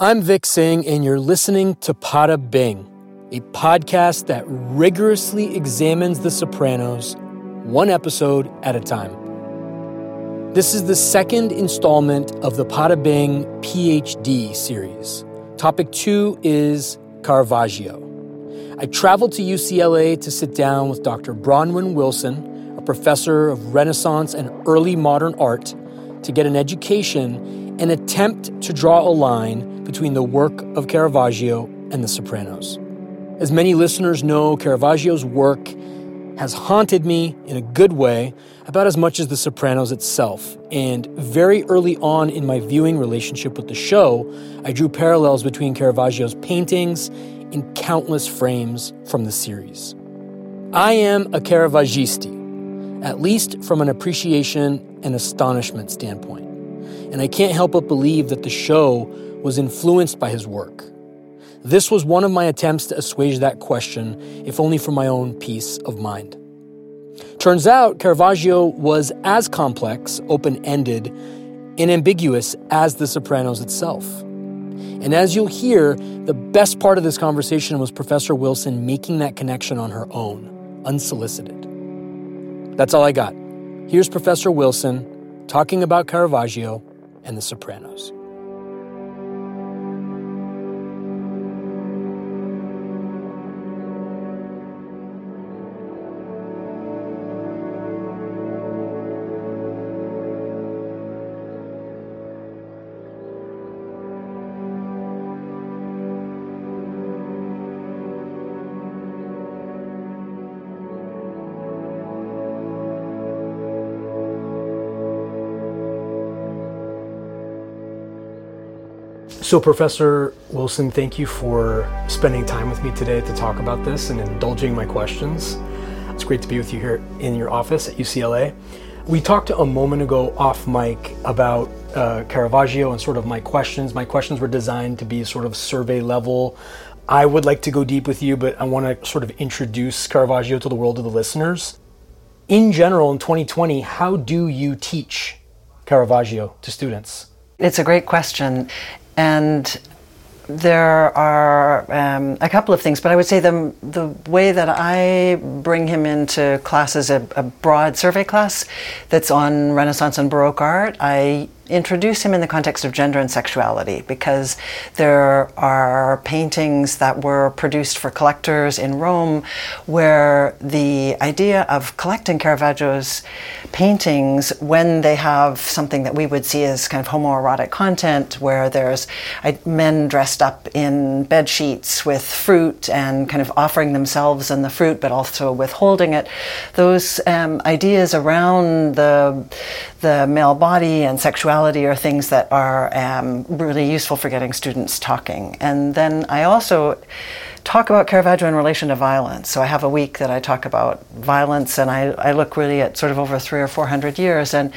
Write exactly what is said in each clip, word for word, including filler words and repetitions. I'm Vic Singh, and you're listening to Pada Bing, a podcast that rigorously examines The Sopranos one episode at a time. This is the second installment of the Pada Bing PhD series. Topic two is Caravaggio. I traveled to U C L A to sit down with Doctor Bronwyn Wilson, a professor of Renaissance and early modern art, to get an education and attempt to draw a line between the work of Caravaggio and The Sopranos. As many listeners know, Caravaggio's work has haunted me in a good way about as much as The Sopranos itself. And very early on in my viewing relationship with the show, I drew parallels between Caravaggio's paintings and countless frames from the series. I am a Caravaggisti, at least from an appreciation and astonishment standpoint. And I can't help but believe that the show was influenced by his work. This was one of my attempts to assuage that question, if only for my own peace of mind. Turns out Caravaggio was as complex, open-ended, and ambiguous as The Sopranos itself. And as you'll hear, the best part of this conversation was Professor Wilson making that connection on her own, unsolicited. That's all I got. Here's Professor Wilson talking about Caravaggio and The Sopranos. So, Professor Wilson, thank you for spending time with me today to talk about this and indulging my questions. It's great to be with you here in your office at U C L A. We talked a moment ago off mic about uh, Caravaggio and sort of my questions. My questions were designed to be sort of survey level. I would like to go deep with you, but I want to sort of introduce Caravaggio to the world of the listeners. In general, in twenty twenty, how do you teach Caravaggio to students? It's a great question. And there are um, a couple of things, but I would say the, the way that I bring him into class is a, a broad survey class that's on Renaissance and Baroque art. I introduce him in the context of gender and sexuality because there are paintings that were produced for collectors in Rome where the idea of collecting Caravaggio's paintings when they have something that we would see as kind of homoerotic content where there's men dressed up in bed sheets with fruit and kind of offering themselves and the fruit but also withholding it, those um, ideas around the the male body and sexuality are things that are um, really useful for getting students talking. And then I also talk about Caravaggio in relation to violence. So I have a week that I talk about violence, and I, I look really at sort of over three or four hundred years and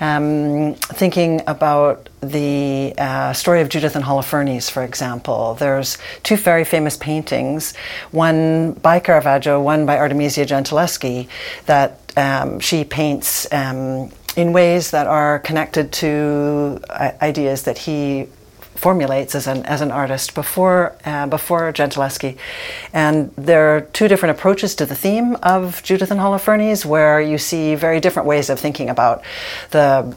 um, thinking about the uh, story of Judith and Holofernes, for example. There's two very famous paintings, one by Caravaggio, one by Artemisia Gentileschi, that um, she paints um, in ways that are connected to ideas that he formulates as an as an artist before uh, before Gentileschi. And there are two different approaches to the theme of Judith and Holofernes, where you see very different ways of thinking about the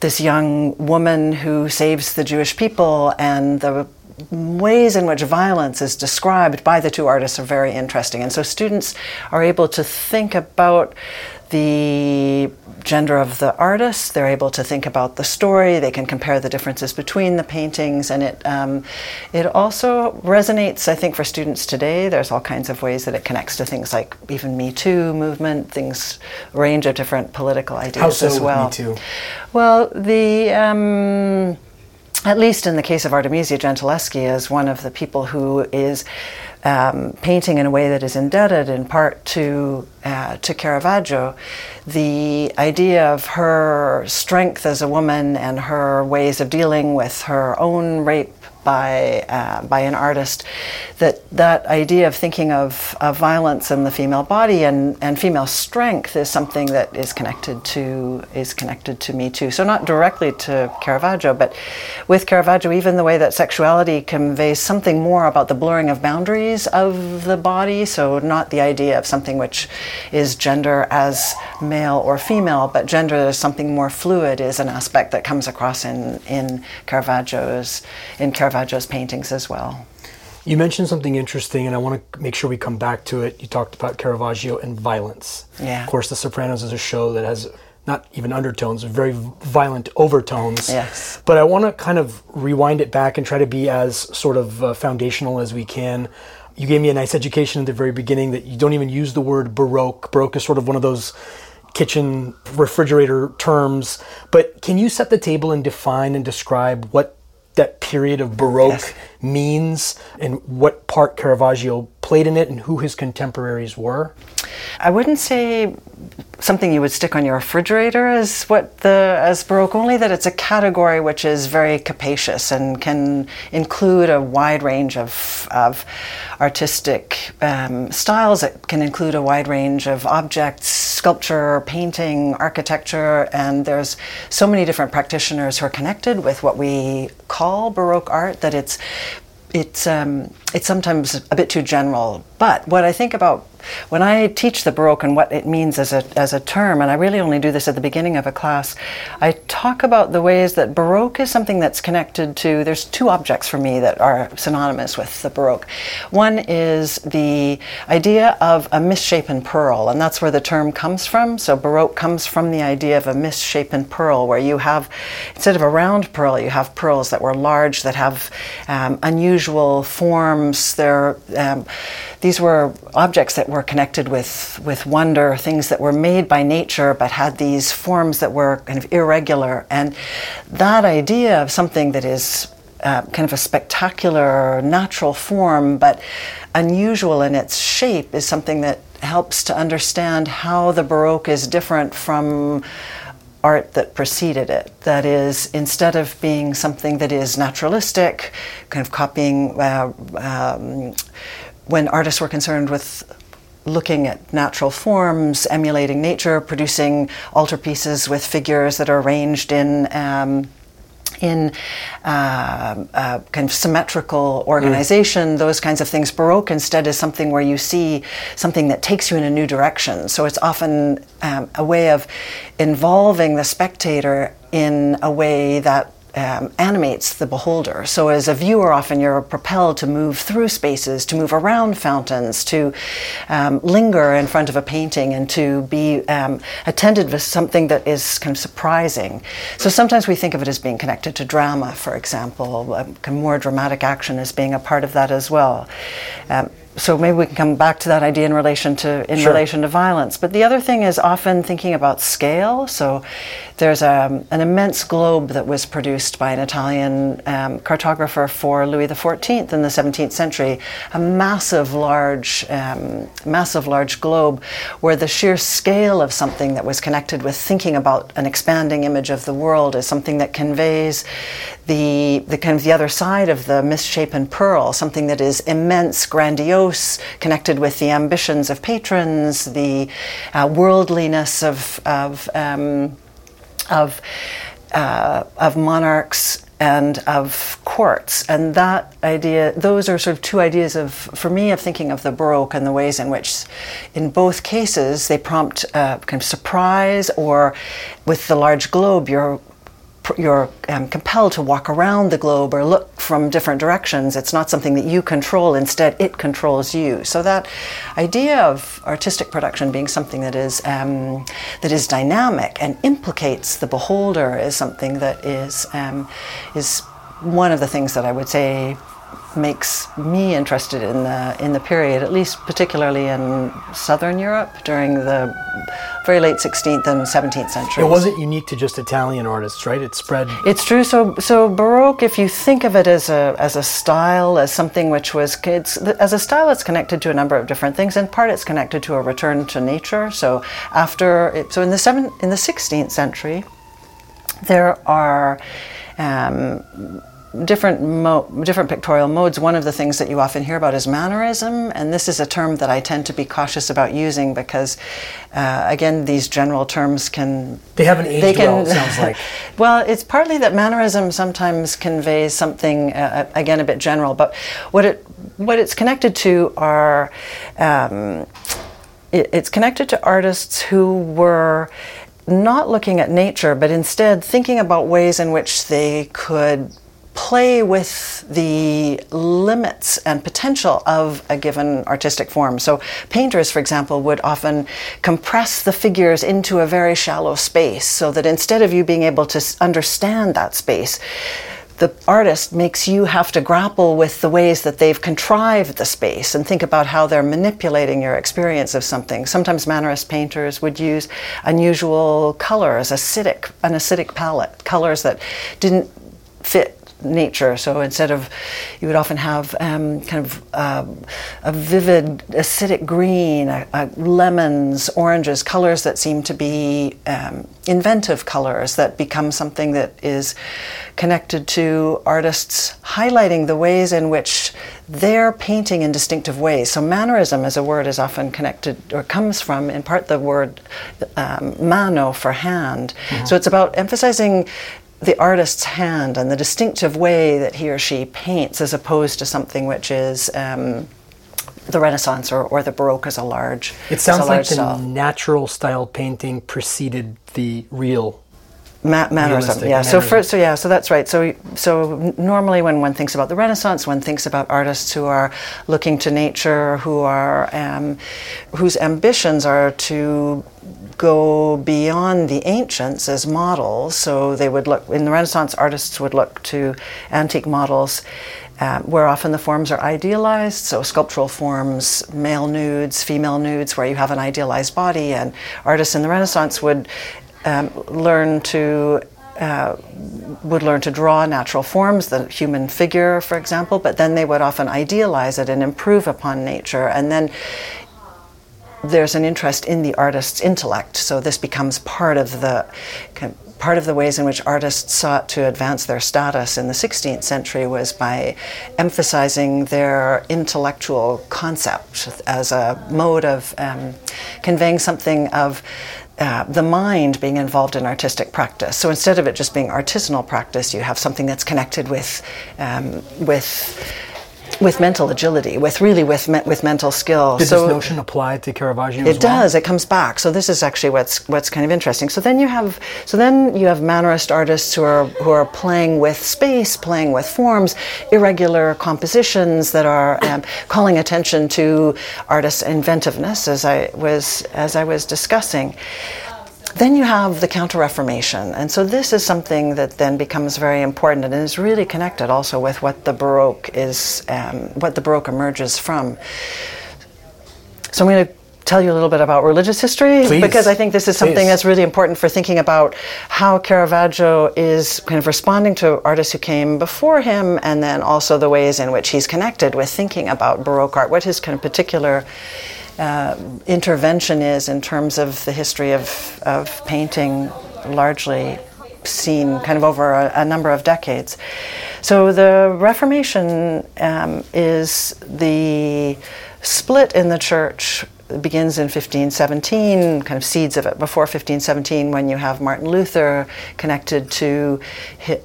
this young woman who saves the Jewish people, and the ways in which violence is described by the two artists are very interesting. And so students are able to think about the gender of the artist, they're able to think about the story, they can compare the differences between the paintings, and it um, it also resonates, I think, for students today. There's all kinds of ways that it connects to things like even Me Too movement, things, a range of different political ideas. How so as well. Me Too? Well, the... Um, at least in the case of Artemisia Gentileschi, is one of the people who is um, painting in a way that is indebted in part to uh, to Caravaggio. The idea of her strength as a woman and her ways of dealing with her own rape by uh, by an artist, that that idea of thinking of, of violence in the female body and, and female strength is something that is connected to is connected to Me Too. So not directly to Caravaggio, but with Caravaggio, even the way that sexuality conveys something more about the blurring of boundaries of the body, so not the idea of something which is gender as male or female, but gender as something more fluid is an aspect that comes across in, in Caravaggio's in Caravaggio Caravaggio's paintings as well. You mentioned something interesting, and I want to make sure we come back to it. You talked about Caravaggio and violence. Yeah. Of course, The Sopranos is a show that has not even undertones, very violent overtones. Yes. But I want to kind of rewind it back and try to be as sort of uh, foundational as we can. You gave me a nice education at the very beginning that you don't even use the word Baroque. Baroque is sort of one of those kitchen refrigerator terms. But can you set the table and define and describe what that period of Baroque yes. means and what part Caravaggio played in it and who his contemporaries were? I wouldn't say something you would stick on your refrigerator as what the as Baroque, only that it's a category which is very capacious and can include a wide range of of artistic um, styles. It can include a wide range of objects, sculpture, painting, architecture, and there's so many different practitioners who are connected with what we call Baroque art that it's It's um, it's sometimes a bit too general. But what I think about when I teach the Baroque and what it means as a as a term, and I really only do this at the beginning of a class, I talk about the ways that Baroque is something that's connected to, there's two objects for me that are synonymous with the Baroque. One is the idea of a misshapen pearl, and that's where the term comes from. So Baroque comes from the idea of a misshapen pearl, where you have, instead of a round pearl, you have pearls that were large, that have um, unusual forms. They're, um, these were objects that were connected with, with wonder, things that were made by nature but had these forms that were kind of irregular. And that idea of something that is uh, kind of a spectacular, natural form but unusual in its shape is something that helps to understand how the Baroque is different from art that preceded it. That is, instead of being something that is naturalistic, kind of copying uh, um, when artists were concerned with looking at natural forms, emulating nature, producing altarpieces with figures that are arranged in um, in uh, uh, kind of symmetrical organization, mm. those kinds of things. Baroque instead is something where you see something that takes you in a new direction. So it's often um, a way of involving the spectator in a way that Um, animates the beholder. So as a viewer, often you're propelled to move through spaces, to move around fountains, to um, linger in front of a painting, and to be um, attended with something that is kind of surprising. So sometimes we think of it as being connected to drama, for example. Um, more dramatic action as being a part of that as well. Um, So maybe we can come back to that idea in relation to in sure. relation to violence. But the other thing is often thinking about scale. So there's a, an immense globe that was produced by an Italian um, cartographer for Louis the fourteenth in the seventeenth century. A massive, large, um, massive, large globe, where the sheer scale of something that was connected with thinking about an expanding image of the world is something that conveys the the kind of the other side of the misshapen pearl. Something that is immense, grandiose, connected with the ambitions of patrons, the uh, worldliness of of um, of, uh, of monarchs and of courts, and that idea. Those are sort of two ideas of, for me, of thinking of the Baroque and the ways in which, in both cases, they prompt uh, kind of surprise. Or with the large globe, you're you're um, compelled to walk around the globe or look from different directions. It's not something that you control. Instead, it controls you. So that idea of artistic production being something that is um, that is dynamic and implicates the beholder is something that is um, is one of the things that I would say makes me interested in the in the period, at least particularly in Southern Europe during the very late sixteenth and seventeenth centuries. It wasn't unique to just Italian artists, right? It spread. It's true. So, so Baroque, if you think of it as a as a style, as something which was it's, as a style, it's connected to a number of different things. In part, it's connected to a return to nature. So, after it, so in the seven in the sixteenth century, there are. Um, different mo different pictorial modes, one of the things that you often hear about is mannerism, and this is a term that I tend to be cautious about using because, uh, again, these general terms can... They haven't aged well, it sounds like. Well, it's partly that mannerism sometimes conveys something, uh, again, a bit general, but what it what it's connected to are... Um, it, it's connected to artists who were... not looking at nature, but instead thinking about ways in which they could play with the limits and potential of a given artistic form. So painters, for example, would often compress the figures into a very shallow space so that instead of you being able to understand that space, the artist makes you have to grapple with the ways that they've contrived the space and think about how they're manipulating your experience of something. Sometimes mannerist painters would use unusual colors, acidic, an acidic palette, colors that didn't fit nature. So instead of, you would often have um, kind of uh, a vivid acidic green, uh, uh, lemons, oranges, colors that seem to be um, inventive colors that become something that is connected to artists highlighting the ways in which they're painting in distinctive ways. So mannerism as a word is often connected or comes from in part the word um, mano for hand. Mm-hmm. So it's about emphasizing the artist's hand and the distinctive way that he or she paints, as opposed to something which is um, the Renaissance or, or the Baroque as a large style. It sounds like the natural style painting preceded the real. Ma mannerism, yeah. Mannerism. So first, so yeah, so that's right. So so normally, when one thinks about the Renaissance, one thinks about artists who are looking to nature, who are um, whose ambitions are to go beyond the ancients as models. So they would look in the Renaissance. Artists would look to antique models, Uh, where often the forms are idealized, so sculptural forms, male nudes, female nudes, where you have an idealized body, and artists in the Renaissance would um, learn to uh, would learn to draw natural forms, the human figure, for example, but then they would often idealize it and improve upon nature, and then there's an interest in the artist's intellect, so this becomes part of the kind of, part of the ways in which artists sought to advance their status in the sixteenth century was by emphasizing their intellectual concept as a mode of um, conveying something of uh, the mind being involved in artistic practice. So instead of it just being artisanal practice, you have something that's connected with um, with with mental agility, with really with me with mental skill. Did so this notion apply to Caravaggio? It as well? does. It comes back. So this is actually what's what's kind of interesting. So then you have so then you have mannerist artists who are who are playing with space, playing with forms, irregular compositions that are um, calling attention to artists' inventiveness, as I was as I was discussing. Then you have the Counter Reformation, and so this is something that then becomes very important and is really connected also with what the Baroque is, um, what the Baroque emerges from. So I'm going to tell you a little bit about religious history, please, because I think this is something please. that's really important for thinking about how Caravaggio is kind of responding to artists who came before him, and then also the ways in which he's connected with thinking about Baroque art, what his kind of particular Uh, intervention is in terms of the history of, of painting, largely seen kind of over a, a number of decades. So the Reformation um, is the split in the church. It begins in fifteen seventeen, kind of seeds of it before fifteen seventeen, when you have Martin Luther connected to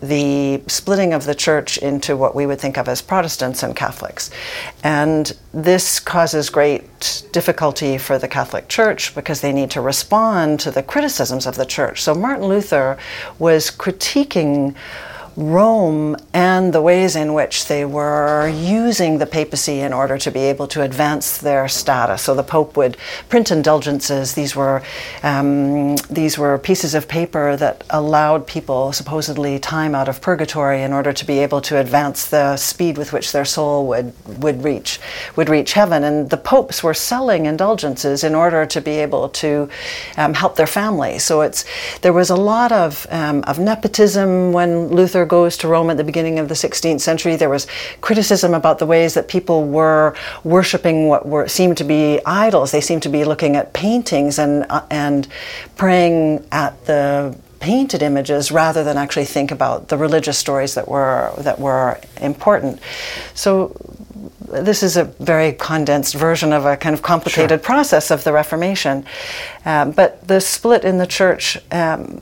the splitting of the church into what we would think of as Protestants and Catholics. And this causes great difficulty for the Catholic Church because they need to respond to the criticisms of the church. So Martin Luther was critiquing Rome and the ways in which they were using the papacy in order to be able to advance their status. So the Pope would print indulgences. These were um, these were pieces of paper that allowed people supposedly time out of purgatory in order to be able to advance the speed with which their soul would would reach would reach heaven. And the popes were selling indulgences in order to be able to um, help their family. So it's there was a lot of um, of nepotism when Luther goes to Rome at the beginning of the sixteenth century. There was criticism about the ways that people were worshipping what were seemed to be idols. They seemed to be looking at paintings and uh, and praying at the painted images rather than actually think about the religious stories that were that were important. So this is a very condensed version of a kind of complicated sure. process of the Reformation. Um, but the split in the church um,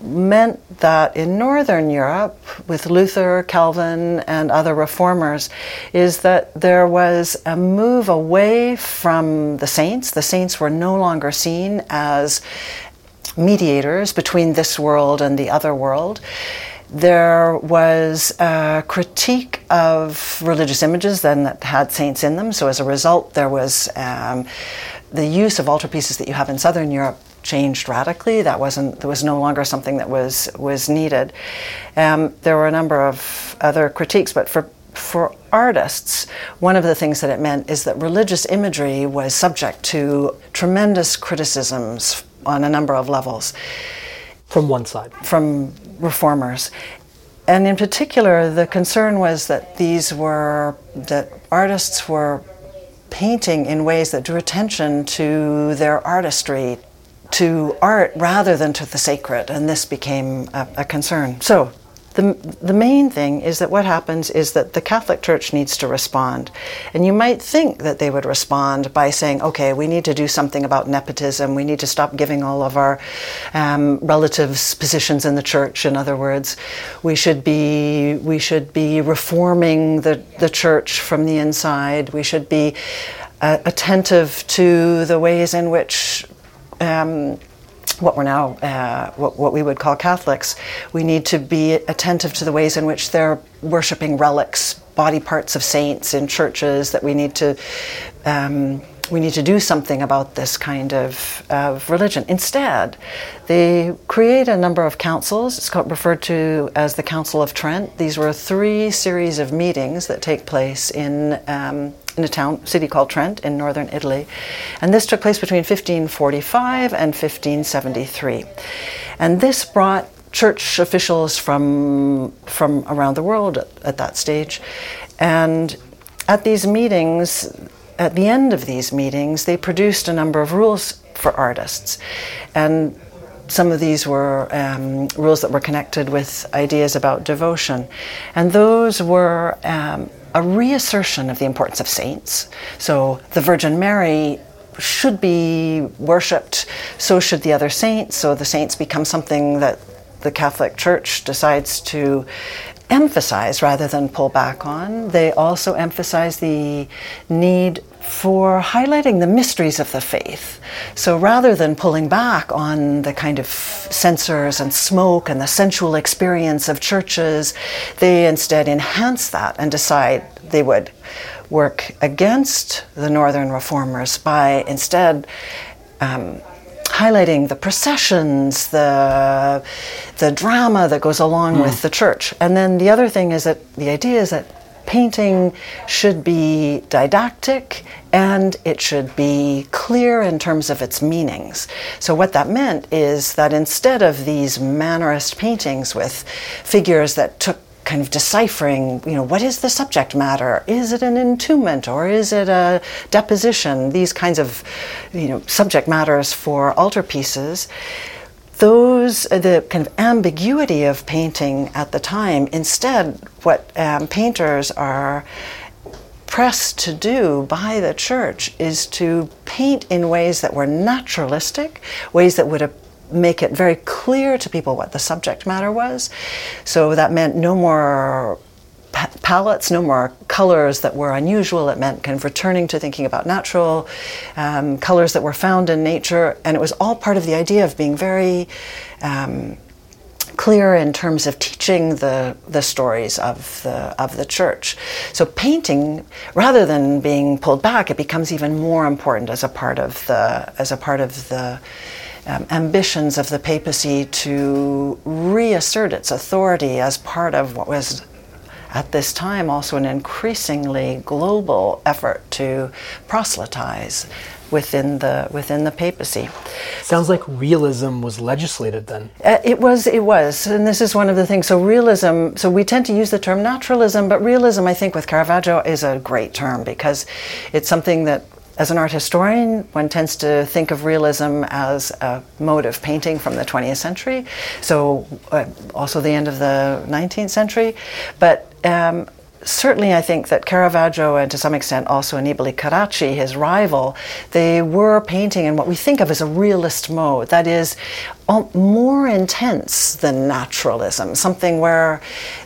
meant that in Northern Europe, with Luther, Calvin, and other reformers, is that there was a move away from the saints. The saints were no longer seen as mediators between this world and the other world. There was a critique of religious images then that had saints in them. So as a result, there was um, the use of altarpieces that you have in Southern Europe changed radically. That wasn't there was no longer something that was was needed. Um, there were a number of other critiques, but for for artists, one of the things that it meant is that religious imagery was subject to tremendous criticisms on a number of levels. From one side. From reformers. And in particular, the concern was that these were, that artists were painting in ways that drew attention to their artistry, to art rather than to the sacred, and this became a, a concern. So the the main thing is that what happens is that the Catholic Church needs to respond. And you might think that they would respond by saying, okay, we need to do something about nepotism, we need to stop giving all of our um, relatives positions in the church. In other words, we should be we should be reforming the, the church from the inside. We should be uh, attentive to the ways in which Um, what we're now, uh, what, what we would call Catholics, we need to be attentive to the ways in which they're worshipping relics, body parts of saints in churches. That we need to, um, we need to do something about this kind of, of religion. Instead, they create a number of councils. It's called, referred to as the Council of Trent. These were three series of meetings that take place in. Um, in a town, city called Trent in northern Italy. And this took place between fifteen forty-five and fifteen seventy-three. And this brought church officials from from around the world at, at that stage. And at these meetings, at the end of these meetings, they produced a number of rules for artists. And some of these were um, rules that were connected with ideas about devotion. And those were um, a reassertion of the importance of saints. So the Virgin Mary should be worshipped, so should the other saints. So the saints become something that the Catholic Church decides to emphasize rather than pull back on. They also emphasize the need for highlighting the mysteries of the faith. So rather than pulling back on the kind of censors and smoke and the sensual experience of churches, they instead enhance that and decide they would work against the Northern Reformers by instead um, highlighting the processions, the the drama that goes along mm. with the church. And then the other thing is that the idea is that painting should be didactic and it should be clear in terms of its meanings. So what that meant is that instead of these mannerist paintings with figures that took kind of deciphering, you know, what is the subject matter? Is it an entombment or is it a deposition? These kinds of, you know, subject matters for altarpieces. Those, the kind of ambiguity of painting at the time, instead what um, painters are pressed to do by the church is to paint in ways that were naturalistic, ways that would make it very clear to people what the subject matter was. So that meant no more palettes, no more colors that were unusual. It meant kind of returning to thinking about natural um, colors that were found in nature. And it was all part of the idea of being very um, clear in terms of teaching the the stories of the of the church. So painting, rather than being pulled back, it becomes even more important as a part of the as a part of the Um, ambitions of the papacy to reassert its authority as part of what was at this time also an increasingly global effort to proselytize within the within the papacy. Sounds like realism was legislated then. Uh, it was, it was, and this is one of the things. So realism, so we tend to use the term naturalism, but realism, I think, with Caravaggio is a great term because it's something that As an art historian, one tends to think of realism as a mode of painting from the twentieth century, so uh, also the end of the nineteenth century. But um, certainly I think that Caravaggio and to some extent also Annibale Carracci, his rival, they were painting in what we think of as a realist mode, that is more intense than naturalism, something where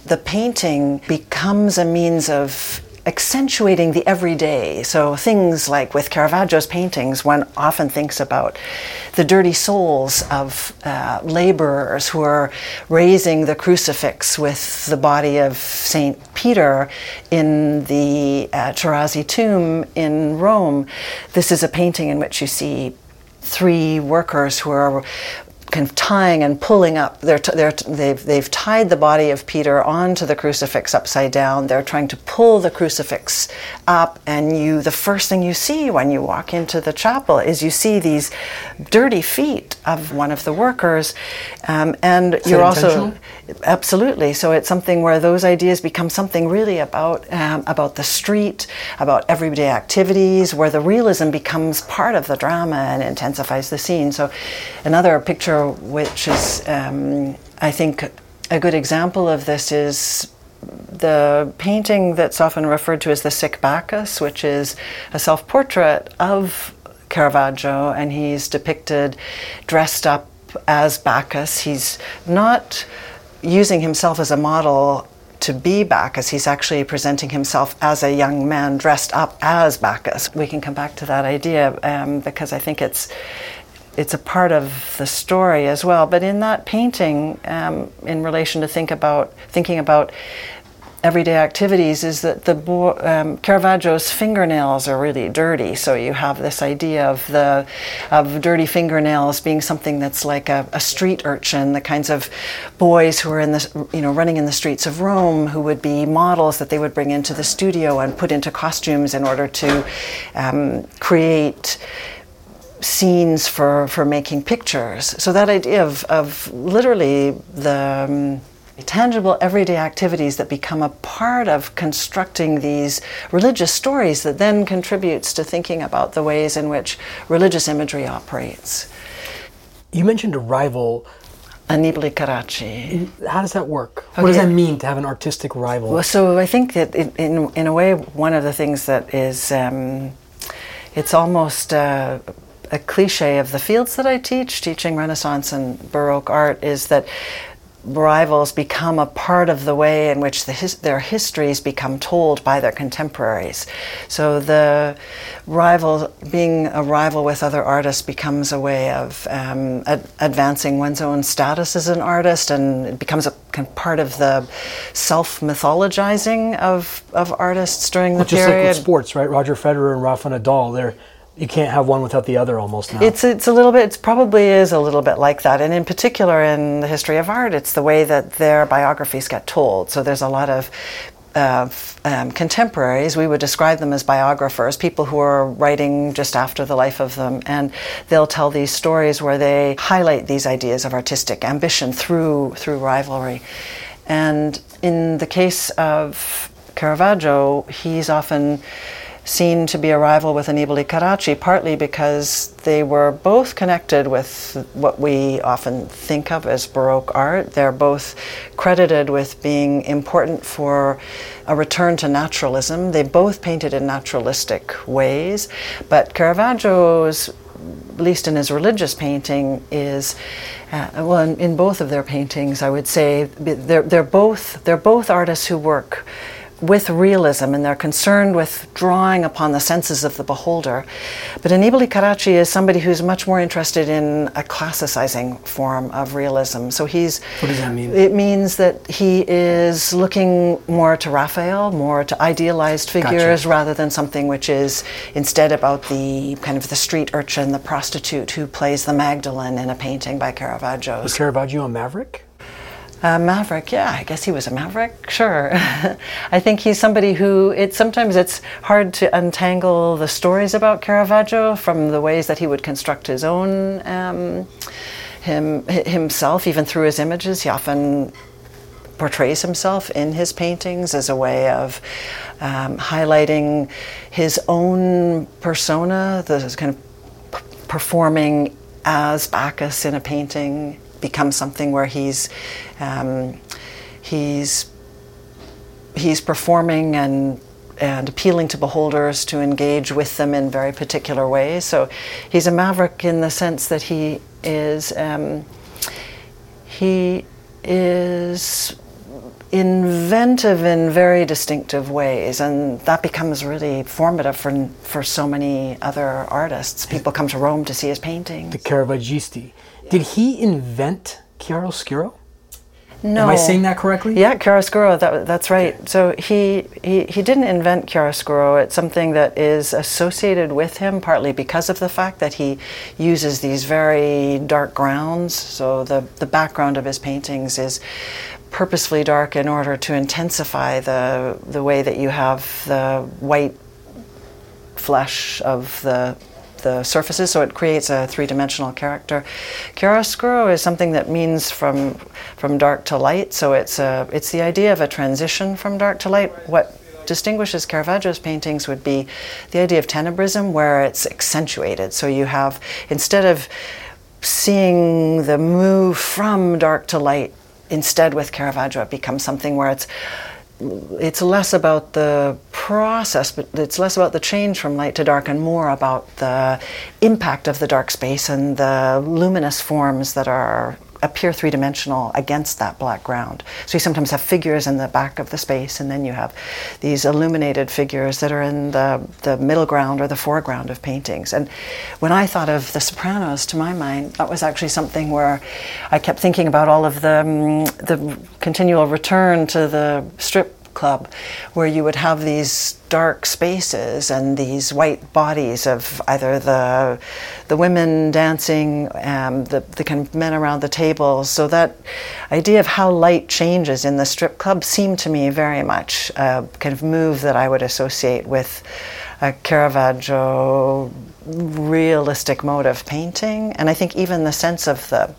the painting becomes a means of accentuating the everyday. So things like with Caravaggio's paintings, one often thinks about the dirty souls of uh, laborers who are raising the crucifix with the body of Saint Peter in the uh, Cerasi tomb in Rome. This is a painting in which you see three workers who are kind of tying and pulling up. They're t- they're t- they've, they've tied the body of Peter onto the crucifix upside down. They're trying to pull the crucifix up, and you the first thing you see when you walk into the chapel is you see these dirty feet of one of the workers. Um, and is you're also... Absolutely. So it's something where those ideas become something really about um, about the street, about everyday activities, where the realism becomes part of the drama and intensifies the scene. So another picture which is, um, I think, a good example of this is the painting that's often referred to as the Sick Bacchus, which is a self-portrait of Caravaggio, and he's depicted dressed up as Bacchus. He's not using himself as a model to be Bacchus, he's actually presenting himself as a young man dressed up as Bacchus. We can come back to that idea um, because I think it's It's a part of the story as well. But in that painting, um, in relation to think about thinking about everyday activities, is that the bo- um, Caravaggio's fingernails are really dirty. So you have this idea of the of dirty fingernails being something that's like a, a street urchin, the kinds of boys who are in the you know running in the streets of Rome, who would be models that they would bring into the studio and put into costumes in order to um, create scenes for, for making pictures. So that idea of, of literally the um, tangible everyday activities that become a part of constructing these religious stories that then contributes to thinking about the ways in which religious imagery operates. You mentioned a rival, Annibale Carracci. How does that work? Okay. What does that mean to have an artistic rival? Well, so I think that it, in in a way, one of the things that is, um, it's almost uh, a cliche of the fields that I teach, teaching Renaissance and Baroque art, is that rivals become a part of the way in which the his, their histories become told by their contemporaries. So the rival, being a rival with other artists, becomes a way of um, ad- advancing one's own status as an artist, and it becomes a kind of part of the self-mythologizing of, of artists during the well, just period. Just like with sports, right? Roger Federer and Rafa Nadal, they're you can't have one without the other almost now. It's it's a little bit, it probably is a little bit like that. And in particular in the history of art, it's the way that their biographies get told. So there's a lot of uh, um, contemporaries, we would describe them as biographers, people who are writing just after the life of them. And they'll tell these stories where they highlight these ideas of artistic ambition through through rivalry. And in the case of Caravaggio, he's often seen to be a rival with Annibale Carracci, partly because they were both connected with what we often think of as Baroque art. They're both credited with being important for a return to naturalism. They both painted in naturalistic ways, but Caravaggio's, at least in his religious painting, is uh, well in, in both of their paintings, I would say they're they're both they're both artists who work with realism, and they're concerned with drawing upon the senses of the beholder. But Annibale Carracci is somebody who's much more interested in a classicizing form of realism. So he's... What does that mean? It means that he is looking more to Raphael, more to idealized figures, gotcha, rather than something which is instead about the kind of the street urchin, the prostitute who plays the Magdalene in a painting by Caravaggio. Was Caravaggio a maverick? Uh, maverick, yeah, I guess he was a maverick, sure. I think he's somebody who, it, sometimes it's hard to untangle the stories about Caravaggio from the ways that he would construct his own, um, him, himself, even through his images. He often portrays himself in his paintings as a way of um, highlighting his own persona, the kind of p- performing as Bacchus in a painting becomes something where he's um, he's he's performing and and appealing to beholders to engage with them in very particular ways. So he's a maverick in the sense that he is um, he is inventive in very distinctive ways, and that becomes really formative for for so many other artists. People come to Rome to see his paintings. The Caravaggisti. Yeah. Did he invent chiaroscuro? No. Am I saying that correctly? Yeah, chiaroscuro, that, that's right. Okay. So he, he he didn't invent chiaroscuro. It's something that is associated with him, partly because of the fact that he uses these very dark grounds. So the, the background of his paintings is purposefully dark in order to intensify the the way that you have the white flesh of the the surfaces, so it creates a three-dimensional character. Chiaroscuro is something that means from from dark to light, so it's a, it's the idea of a transition from dark to light. What distinguishes Caravaggio's paintings would be the idea of tenebrism, where it's accentuated. So you have, instead of seeing the move from dark to light, instead with Caravaggio it becomes something where it's it's less about the process, but it's less about the change from light to dark and more about the impact of the dark space and the luminous forms that are appear three-dimensional against that black ground. So you sometimes have figures in the back of the space, and then you have these illuminated figures that are in the, the middle ground or the foreground of paintings. And when I thought of The Sopranos, to my mind, that was actually something where I kept thinking about all of the, um, the continual return to the strip club, where you would have these dark spaces and these white bodies of either the the women dancing, um, the, the kind of men around the table. So that idea of how light changes in the strip club seemed to me very much a kind of move that I would associate with a Caravaggio realistic mode of painting. And I think even the sense of the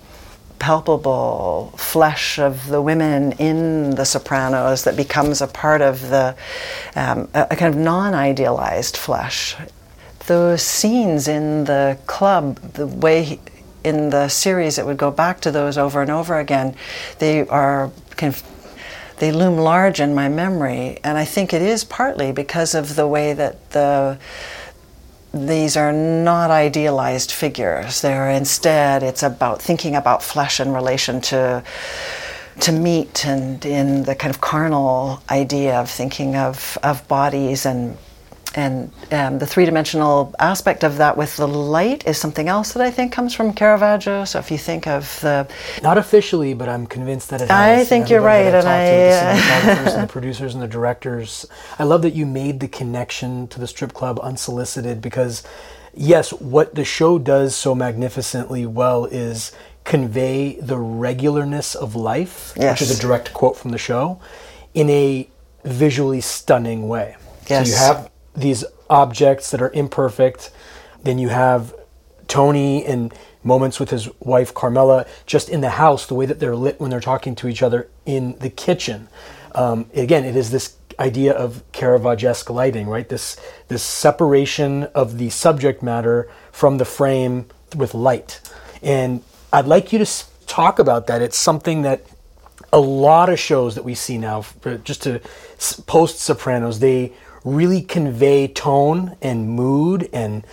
palpable flesh of the women in The Sopranos that becomes a part of the um, a, a kind of non-idealized flesh. Those scenes in the club, the way he, in the series it would go back to those over and over again, they are kind of they loom large in my memory, and I think it is partly because of the way that the these are not idealized figures. They're instead, it's about thinking about flesh in relation to to meat and in the kind of carnal idea of thinking of, of bodies and, and and the three-dimensional aspect of that with the light is something else that I think comes from Caravaggio. So if you think of the... Not officially, but I'm convinced that it has. I think you're right. And I... The cinematographers and the producers and the directors. I love that you made the connection to the strip club unsolicited, because, yes, what the show does so magnificently well is convey the regularness of life, yes, which is a direct quote from the show, in a visually stunning way. Yes. So you have these objects that are imperfect. Then you have Tony in moments with his wife Carmela, just in the house, the way that they're lit when they're talking to each other in the kitchen. Um, again, it is this idea of Caravaggio-esque lighting, right? This this separation of the subject matter from the frame with light. And I'd like you to talk about that. It's something that a lot of shows that we see now, just to post-Sopranos, they really convey tone and mood, and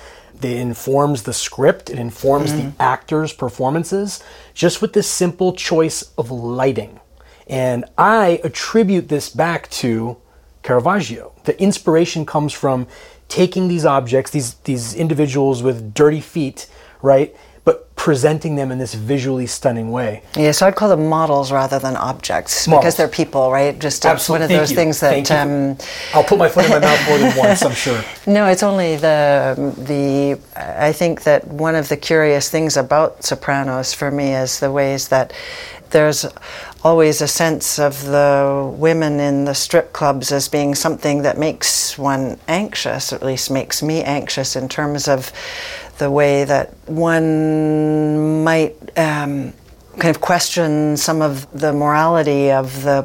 it informs the script, it informs mm-hmm. the actors' performances, just with this simple choice of lighting. And I attribute this back to Caravaggio. The inspiration comes from taking these objects, these these individuals with dirty feet, right, but presenting them in this visually stunning way. Yeah, so I'd call them models rather than objects, models, because they're people, right? Just one of those things that... Um, I'll put my foot in my mouth more than once, I'm sure. No, it's only the... the. I think that one of the curious things about Sopranos for me is the ways that there's always a sense of the women in the strip clubs as being something that makes one anxious, or at least makes me anxious, in terms of the way that one might um, kind of question some of the morality of the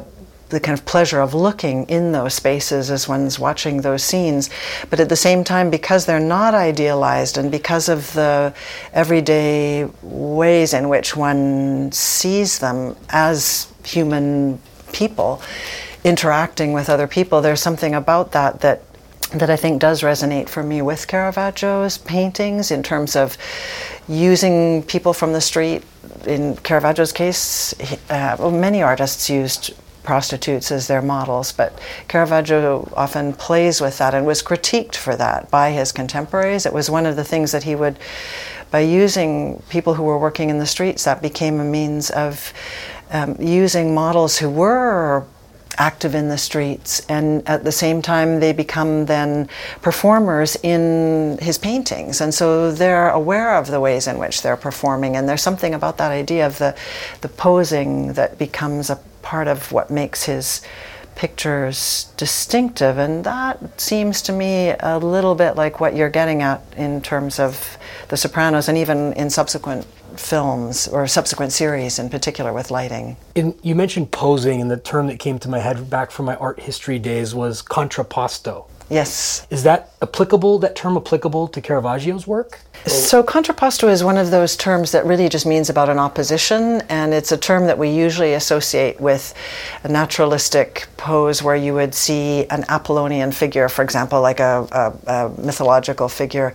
the kind of pleasure of looking in those spaces as one's watching those scenes. But at the same time, because they're not idealized and because of the everyday ways in which one sees them as human people interacting with other people, there's something about that that that I think does resonate for me with Caravaggio's paintings in terms of using people from the street. In Caravaggio's case, uh, well, many artists used prostitutes as their models, but Caravaggio often plays with that and was critiqued for that by his contemporaries. It was one of the things that he would, by using people who were working in the streets, that became a means of um, using models who were active in the streets, and at the same time they become then performers in his paintings, and so they're aware of the ways in which they're performing, and there's something about that idea of the the posing that becomes a part of what makes his pictures distinctive, and that seems to me a little bit like what you're getting at in terms of The Sopranos, and even in subsequent films or subsequent series in particular with lighting. In, you mentioned posing, and the term that came to my head back from my art history days was contrapposto. Yes. Is that applicable, that term applicable to Caravaggio's work? So contrapposto is one of those terms that really just means about an opposition, and it's a term that we usually associate with a naturalistic pose where you would see an Apollonian figure, for example, like a, a, a mythological figure,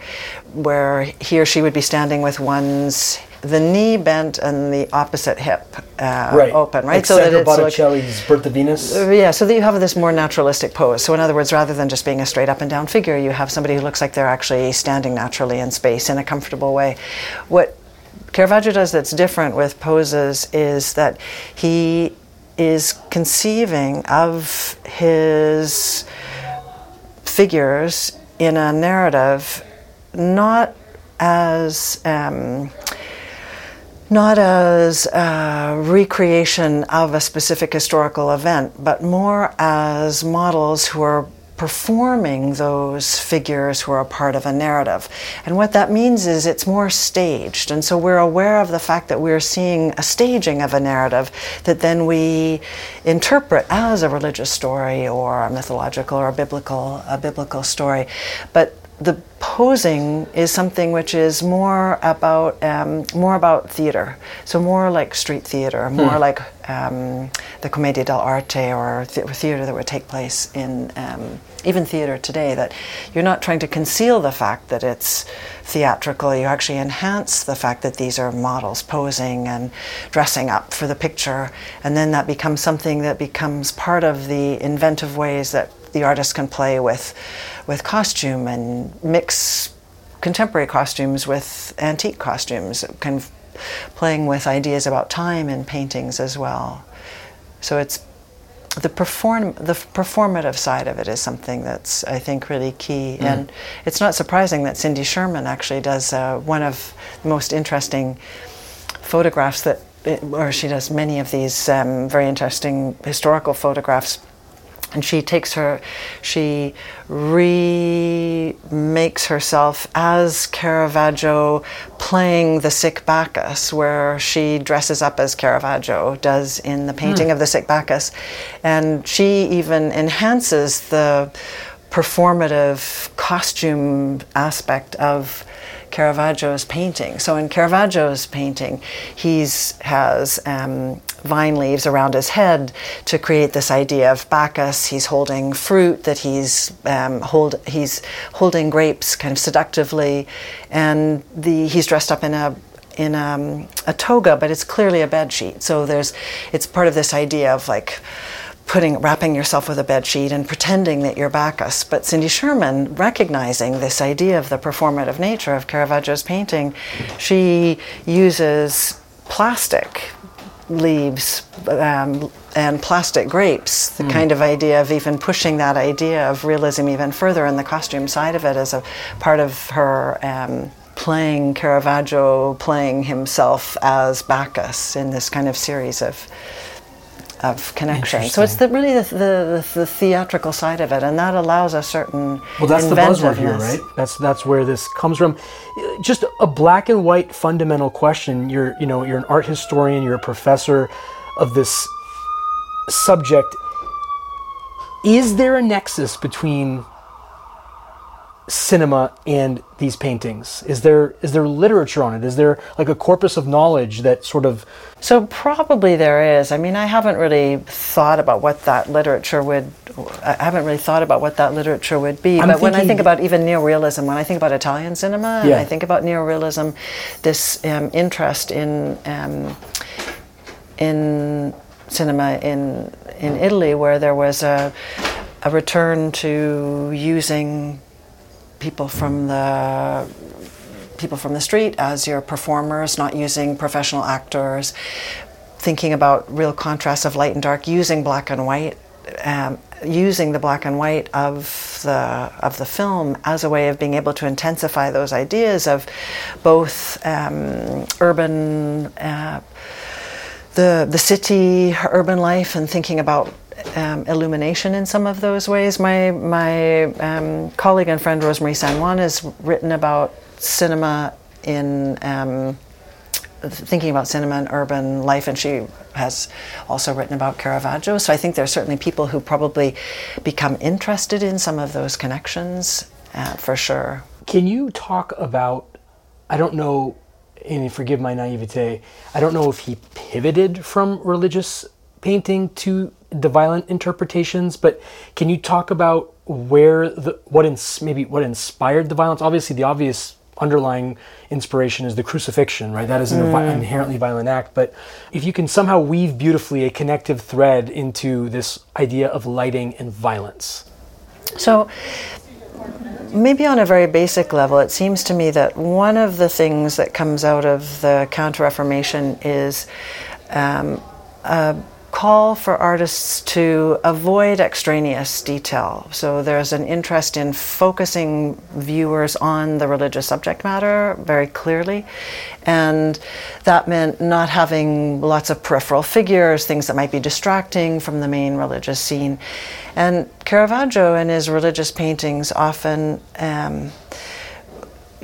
where he or she would be standing with one's the knee bent and the opposite hip uh, right. open, right? Like so that it's Botticelli's like, Birth of Venus. Uh, yeah, so that you have this more naturalistic pose. So in other words, rather than just being a straight up and down figure, you have somebody who looks like they're actually standing naturally in space in a comfortable way. What Caravaggio does that's different with poses is that he is conceiving of his figures in a narrative not as... Um, not as a recreation of a specific historical event, but more as models who are performing those figures who are a part of a narrative. And what that means is it's more staged, and so we're aware of the fact that we're seeing a staging of a narrative that then we interpret as a religious story or a mythological or a biblical, a biblical story. But the posing is something which is more about um, more about theater, so more like street theater, more hmm. like um, the Commedia dell'arte or th- theater that would take place in um, even theater today. That you're not trying to conceal the fact that it's theatrical; you actually enhance the fact that these are models posing and dressing up for the picture, and then that becomes something that becomes part of the inventive ways that the artist can play with. with costume and mix contemporary costumes with antique costumes, kind of playing with ideas about time in paintings as well. So it's the perform the performative side of it is something that's, I think, really key. Mm. And it's not surprising that Cindy Sherman actually does uh, one of the most interesting photographs that, it, or she does many of these um, very interesting historical photographs. And she takes her, she remakes herself as Caravaggio playing the Sick Bacchus, where she dresses up as Caravaggio does in the painting mm. of the Sick Bacchus. And she even enhances the performative costume aspect of Caravaggio's painting. So in Caravaggio's painting, he's has... Um, vine leaves around his head to create this idea of Bacchus. He's holding fruit that he's um, hold. He's holding grapes, kind of seductively, and the he's dressed up in a in a, a toga, but it's clearly a bed sheet. So there's it's part of this idea of like putting wrapping yourself with a bed sheet and pretending that you're Bacchus. But Cindy Sherman, recognizing this idea of the performative nature of Caravaggio's painting, she uses plastic leaves um, and plastic grapes, the mm. kind of idea of even pushing that idea of realism even further, and the costume side of it as a part of her um, playing Caravaggio, playing himself as Bacchus in this kind of series of of connections. So it's the, really the, the the theatrical side of it, and that allows a certain well, that's the buzzword here, right? That's that's where this comes from. Just a black and white fundamental question. You're you know you're an art historian. You're a professor of this subject. Is there a nexus between cinema and these paintings? Is there is there literature on it? Is there like a corpus of knowledge that sort of... So probably there is. I mean, I haven't really thought about what that literature would... I haven't really thought about what that literature would be. I'm but thinking... when I think about even neorealism, when I think about Italian cinema, yeah. and I think about neorealism, this um, interest in um, in cinema in in Italy, where there was a a return to using people from the people from the street as your performers, not using professional actors, thinking about real contrasts of light and dark, using black and white, um, using the black and white of the of the film as a way of being able to intensify those ideas of both um, urban uh, the the city, urban life, and thinking about Um, illumination in some of those ways. My my um, colleague and friend Rosemarie San Juan has written about cinema in um, thinking about cinema and urban life, and she has also written about Caravaggio. So I think there are certainly people who probably become interested in some of those connections, uh, for sure. Can you talk about, I don't know, and forgive my naivete, I don't know if he pivoted from religious painting to the violent interpretations, but can you talk about where the what ins, maybe what inspired the violence? Obviously, the obvious underlying inspiration is the crucifixion, right? That is an mm. inherently violent act, but if you can somehow weave beautifully a connective thread into this idea of lighting and violence. So maybe on a very basic level, it seems to me that one of the things that comes out of the Counter Reformation is um, a call for artists to avoid extraneous detail. So there's an interest in focusing viewers on the religious subject matter very clearly, and that meant not having lots of peripheral figures, things that might be distracting from the main religious scene. And Caravaggio in his religious paintings often um,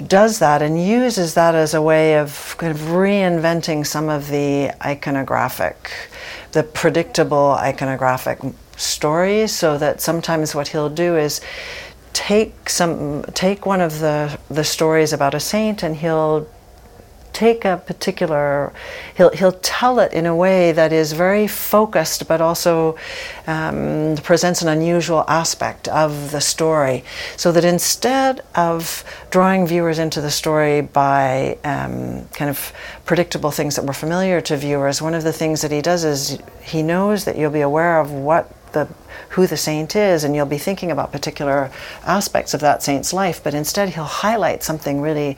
does that and uses that as a way of kind of reinventing some of the iconographic, the predictable iconographic stories, so that sometimes what he'll do is take some take one of the the stories about a saint, and he'll take a particular he'll he'll tell it in a way that is very focused, but also um, presents an unusual aspect of the story, so that instead of drawing viewers into the story by um, kind of predictable things that were familiar to viewers, one of the things that he does is he knows that you'll be aware of what the who the saint is, and you'll be thinking about particular aspects of that saint's life, but instead he'll highlight something really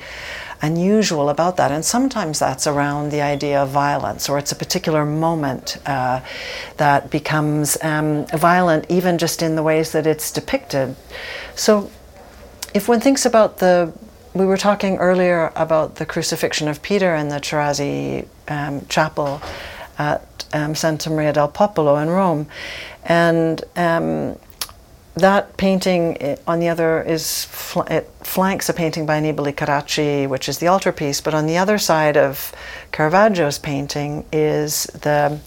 unusual about that. And sometimes that's around the idea of violence, or it's a particular moment uh, that becomes um, violent, even just in the ways that it's depicted. So if one thinks about the, we were talking earlier about the crucifixion of Peter in the Cerasi um, chapel at um, Santa Maria del Popolo in Rome. And um, that painting on the other is fl- it flanks a painting by Annibale Carracci, which is the altarpiece. But on the other side of Caravaggio's painting is the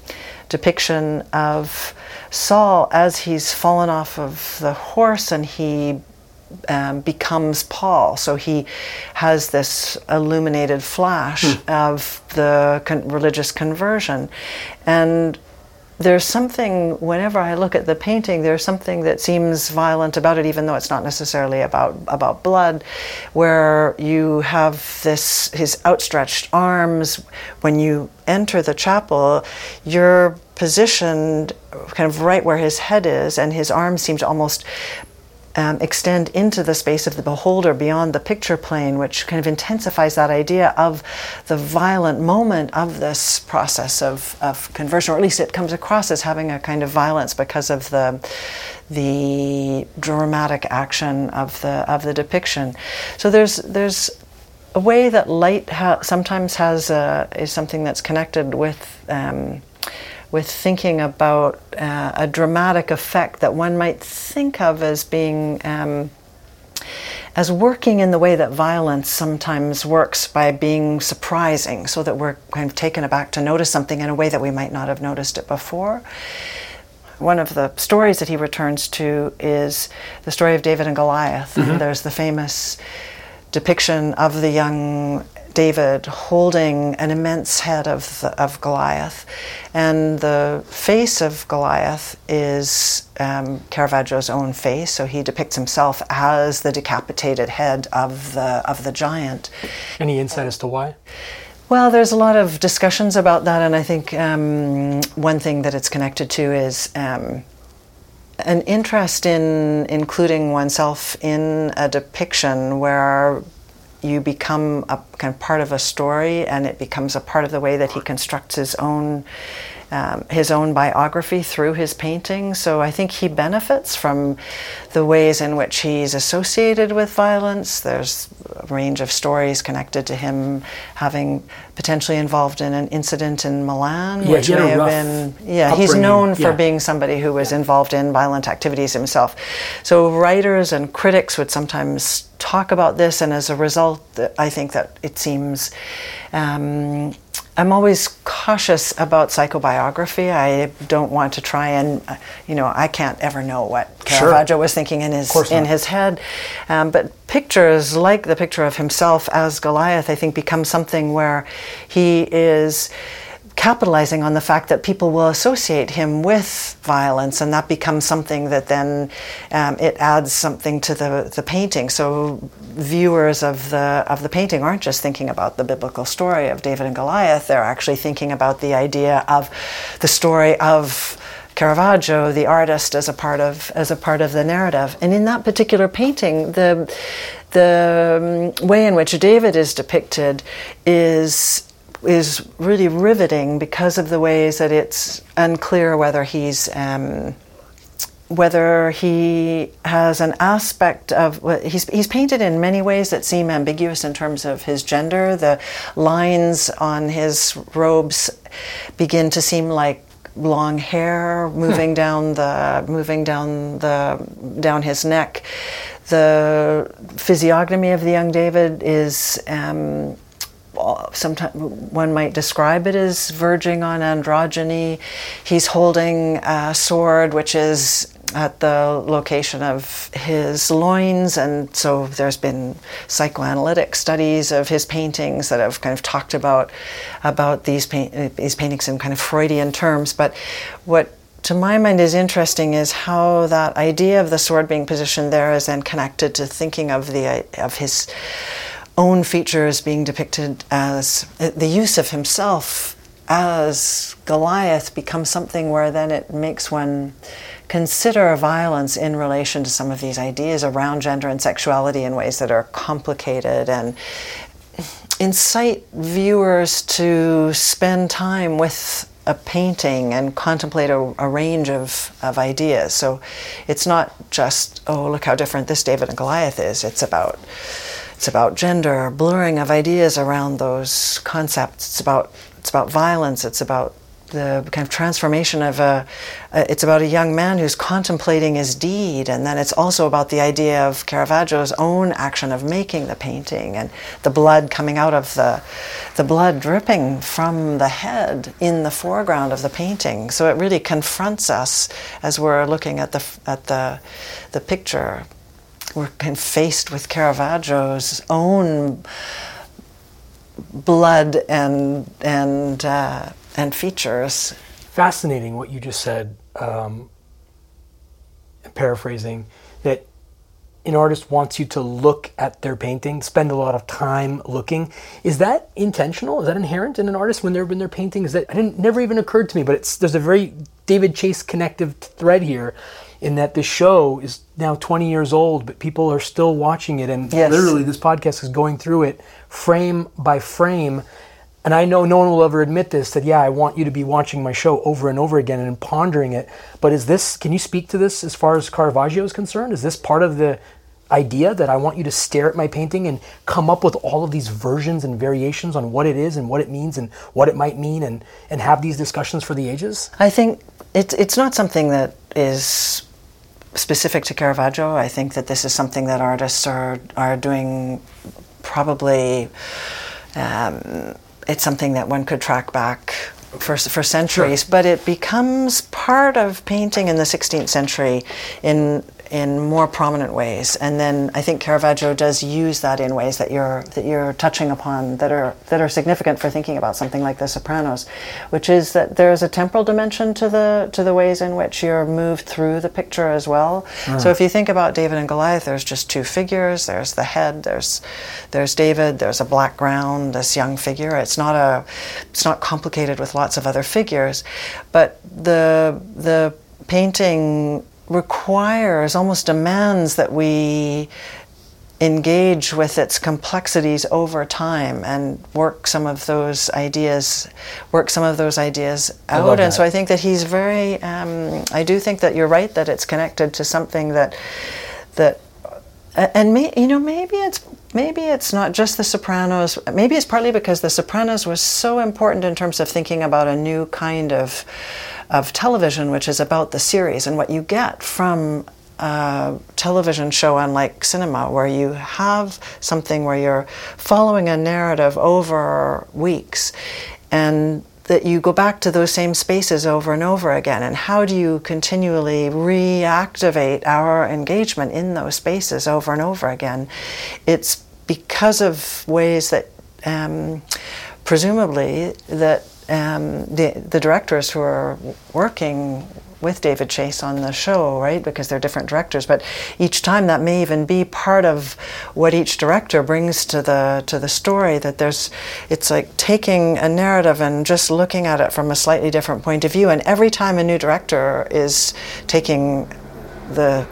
depiction of Saul as he's fallen off of the horse, and he um, becomes Paul. So he has this illuminated flash mm. of the con- religious conversion, and there's something, whenever I look at the painting, there's something that seems violent about it, even though it's not necessarily about about blood, where you have this, his outstretched arms. When you enter the chapel, you're positioned kind of right where his head is, and his arms seem to almost Um, extend into the space of the beholder beyond the picture plane, which kind of intensifies that idea of the violent moment of this process of, of conversion, or at least it comes across as having a kind of violence because of the the dramatic action of the of the depiction. So there's there's a way that light ha- sometimes has a, is something that's connected with um, with thinking about uh, a dramatic effect that one might think of as being, um, as working in the way that violence sometimes works, by being surprising, so that we're kind of taken aback to notice something in a way that we might not have noticed it before. One of the stories that he returns to is the story of David and Goliath. Mm-hmm. There's the famous depiction of the young David holding an immense head of the, of Goliath, and the face of Goliath is um, Caravaggio's own face. So he depicts himself as the decapitated head of the of the giant. Any insight as to why? Well, there's a lot of discussions about that, and I think um, one thing that it's connected to is um, an interest in including oneself in a depiction where you become a kind of part of a story, and it becomes a part of the way that he constructs his own um, his own biography through his painting. So I think he benefits from the ways in which he's associated with violence. There's a range of stories connected to him having potentially involved in an incident in Milan, yeah, which may have been yeah upbringing. He's known for yeah. being somebody who was yeah. involved in violent activities himself. So writers and critics would sometimes talk about this, and as a result, I think that it seems um, I'm always cautious about psychobiography. I don't want to try and, you know, I can't ever know what Caravaggio sure. was thinking in his in not. his head. Um, but pictures like the picture of himself as Goliath, I think, become something where he is capitalizing on the fact that people will associate him with violence, and that becomes something that then um, it adds something to the the painting. So viewers of the of the painting aren't just thinking about the biblical story of David and Goliath; they're actually thinking about the idea of the story of Caravaggio, the artist, as a part of as a part of the narrative. And in that particular painting, the the way in which David is depicted is. is really riveting because of the ways that it's unclear whether he's um, whether he has an aspect of well, he's he's painted in many ways that seem ambiguous in terms of his gender. The lines on his robes begin to seem like long hair moving hmm. down the moving down the down his neck. The physiognomy of the young David is. Um, Sometimes one might describe it as verging on androgyny. He's holding a sword which is at the location of his loins, and so there's been psychoanalytic studies of his paintings that have kind of talked about about these paint, these paintings in kind of Freudian terms. But what to my mind is interesting is how that idea of the sword being positioned there is then connected to thinking of the of his. own features being depicted as the use of himself as Goliath becomes something where then it makes one consider violence in relation to some of these ideas around gender and sexuality in ways that are complicated and incite viewers to spend time with a painting and contemplate a, a range of, of ideas. So it's not just, oh, look how different this David and Goliath is. It's about It's about gender, blurring of ideas around those concepts. It's about it's about violence. It's about the kind of transformation of a. Uh, it's about a young man who's contemplating his deed, and then it's also about the idea of Caravaggio's own action of making the painting and the blood coming out of the, the blood dripping from the head in the foreground of the painting. So it really confronts us as we're looking at the at the, the picture. We're faced with Caravaggio's own blood and and uh, and features. Fascinating what you just said. Um, paraphrasing, that an artist wants you to look at their painting, spend a lot of time looking. Is that intentional? Is that inherent in an artist when they're in their paintings? That it never even occurred to me, but it's there's a very David Chase connective thread here. In that the show is now twenty years old, but people are still watching it, and yes. literally this podcast is going through it frame by frame. And I know no one will ever admit this, that yeah, I want you to be watching my show over and over again and pondering it. But is this, can you speak to this as far as Caravaggio is concerned? Is this part of the idea that I want you to stare at my painting and come up with all of these versions and variations on what it is and what it means and what it might mean, and, and have these discussions for the ages? I think it's it's not something that is specific to Caravaggio. I think that this is something that artists are are doing. Probably, um, it's something that one could track back for, for centuries, sure. But it becomes part of painting in the sixteenth century in in more prominent ways. And then I think Caravaggio does use that in ways that you're that you're touching upon that are that are significant for thinking about something like The Sopranos, which is that there is a temporal dimension to the to the ways in which you're moved through the picture as well. Mm. So if you think about David and Goliath, there's just two figures, there's the head, there's there's David, there's a black ground, this young figure. It's not a it's not complicated with lots of other figures, but the the painting requires, almost demands, that we engage with its complexities over time and work some of those ideas, work some of those ideas out. And so I think that he's very, um, I do think that you're right, that it's connected to something that, that, and may, you know, maybe it's Maybe it's not just The Sopranos. Maybe it's partly because The Sopranos was so important in terms of thinking about a new kind of of television, which is about the series and what you get from a television show, unlike cinema, where you have something where you're following a narrative over weeks and that you go back to those same spaces over and over again. And how do you continually reactivate our engagement in those spaces over and over again? It's because of ways that, um, presumably, that um, the, the directors who are working with David Chase on the show, right? Because they're different directors, but each time that may even be part of what each director brings to the to the story, that there's, it's like taking a narrative and just looking at it from a slightly different point of view. And every time a new director is taking the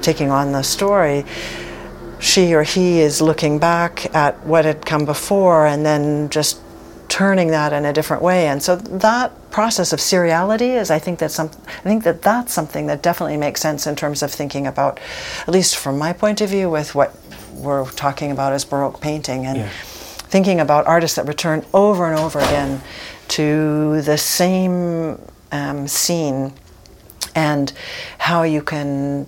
taking on the story, she or he is looking back at what had come before and then just turning that in a different way. And so that process of seriality is, I think that's some, I think that that's something that definitely makes sense in terms of thinking about, at least from my point of view, with what we're talking about as Baroque painting and yeah. thinking about artists that return over and over again to the same um, scene and how you can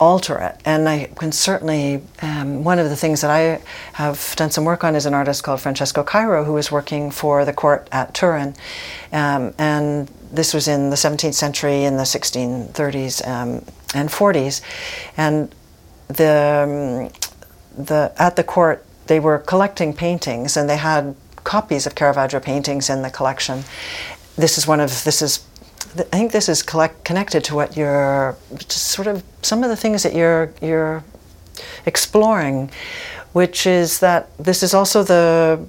alter it. And I can certainly, um, one of the things that I have done some work on is an artist called Francesco Cairo, who was working for the court at Turin. Um, and this was in the seventeenth century, in the sixteen thirties um, and forties. And the, um, the at the court, they were collecting paintings, and they had copies of Caravaggio paintings in the collection. This is one of, this is I think this is collect, connected to what you're, sort of some of the things that you're you're exploring, which is that this is also the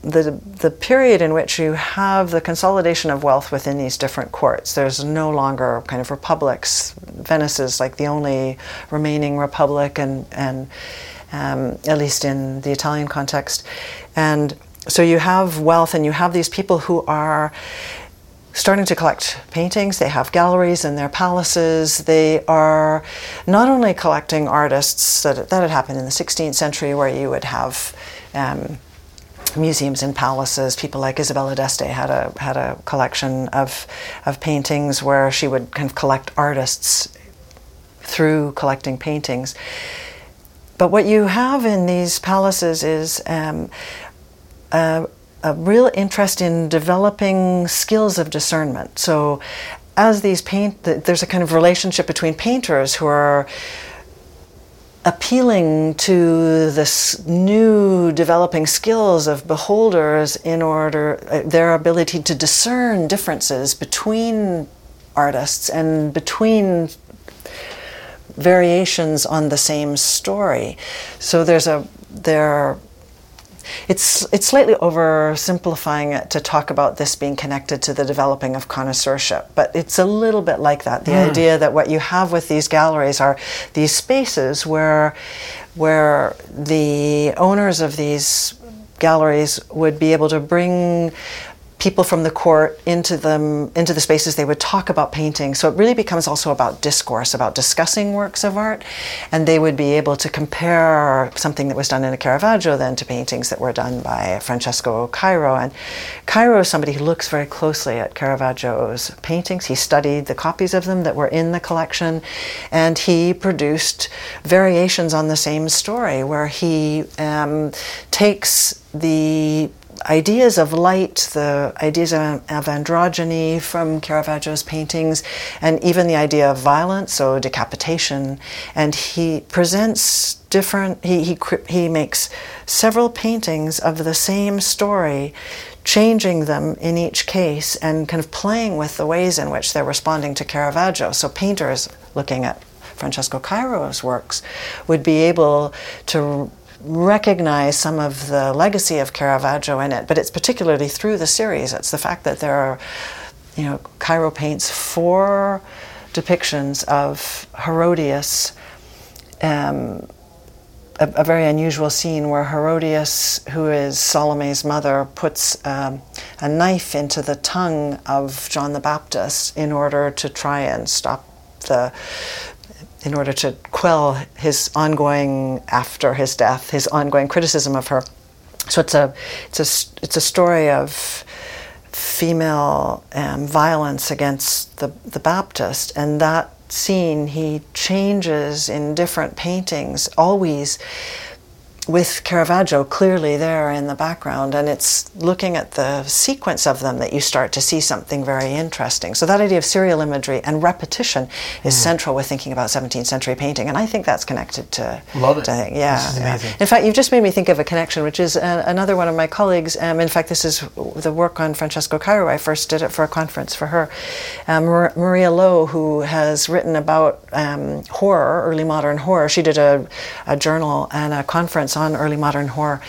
the the period in which you have the consolidation of wealth within these different courts. There's no longer kind of republics. Venice is like the only remaining republic, and and um, at least in the Italian context, and so you have wealth, and you have these people who are starting to collect paintings. They have galleries in their palaces. They are not only collecting artists, that, that had happened in the sixteenth century, where you would have um, museums and palaces. People like Isabella d'Este had a had a collection of of paintings where she would kind of collect artists through collecting paintings. But what you have in these palaces is um, uh, a real interest in developing skills of discernment. So as these paint, there's a kind of relationship between painters who are appealing to this new developing skills of beholders in order, uh, their ability to discern differences between artists and between variations on the same story. So there's a, there It's it's slightly oversimplifying it to talk about this being connected to the developing of connoisseurship, but it's a little bit like that. The yeah. idea that what you have with these galleries are these spaces where where the owners of these galleries would be able to bring people from the court into them, into the spaces they would talk about painting. So it really becomes also about discourse, about discussing works of art, and they would be able to compare something that was done in a Caravaggio then to paintings that were done by Francesco Cairo. And Cairo is somebody who looks very closely at Caravaggio's paintings. He studied the copies of them that were in the collection, and he produced variations on the same story where he um, takes the ideas of light, the ideas of, of androgyny from Caravaggio's paintings, and even the idea of violence, so decapitation. And he presents different, he, he, he makes several paintings of the same story, changing them in each case and kind of playing with the ways in which they're responding to Caravaggio. So painters looking at Francesco Cairo's works would be able to recognize some of the legacy of Caravaggio in it, but it's particularly through the series. It's the fact that there are, you know, Cairo paints four depictions of Herodias, um, a, a very unusual scene where Herodias, who is Salome's mother, puts um, a knife into the tongue of John the Baptist in order to try and stop the in order to quell his ongoing, after his death, his ongoing criticism of her. So it's a, it's a, it's a story of female um, violence against the, the Baptist, and that scene he changes in different paintings, always with Caravaggio clearly there in the background, and it's looking at the sequence of them that you start to see something very interesting. So that idea of serial imagery and repetition is mm. central with thinking about seventeenth century painting, and I think that's connected to... Love it. To, yeah, this is amazing. Yeah. In fact, you've just made me think of a connection, which is uh, another one of my colleagues. Um, in fact, this is the work on Francesco Cairo. I first did it for a conference for her. Um, Mar- Maria Lowe, who has written about um, horror, early modern horror. She did a, a journal and a conference on early modern horror,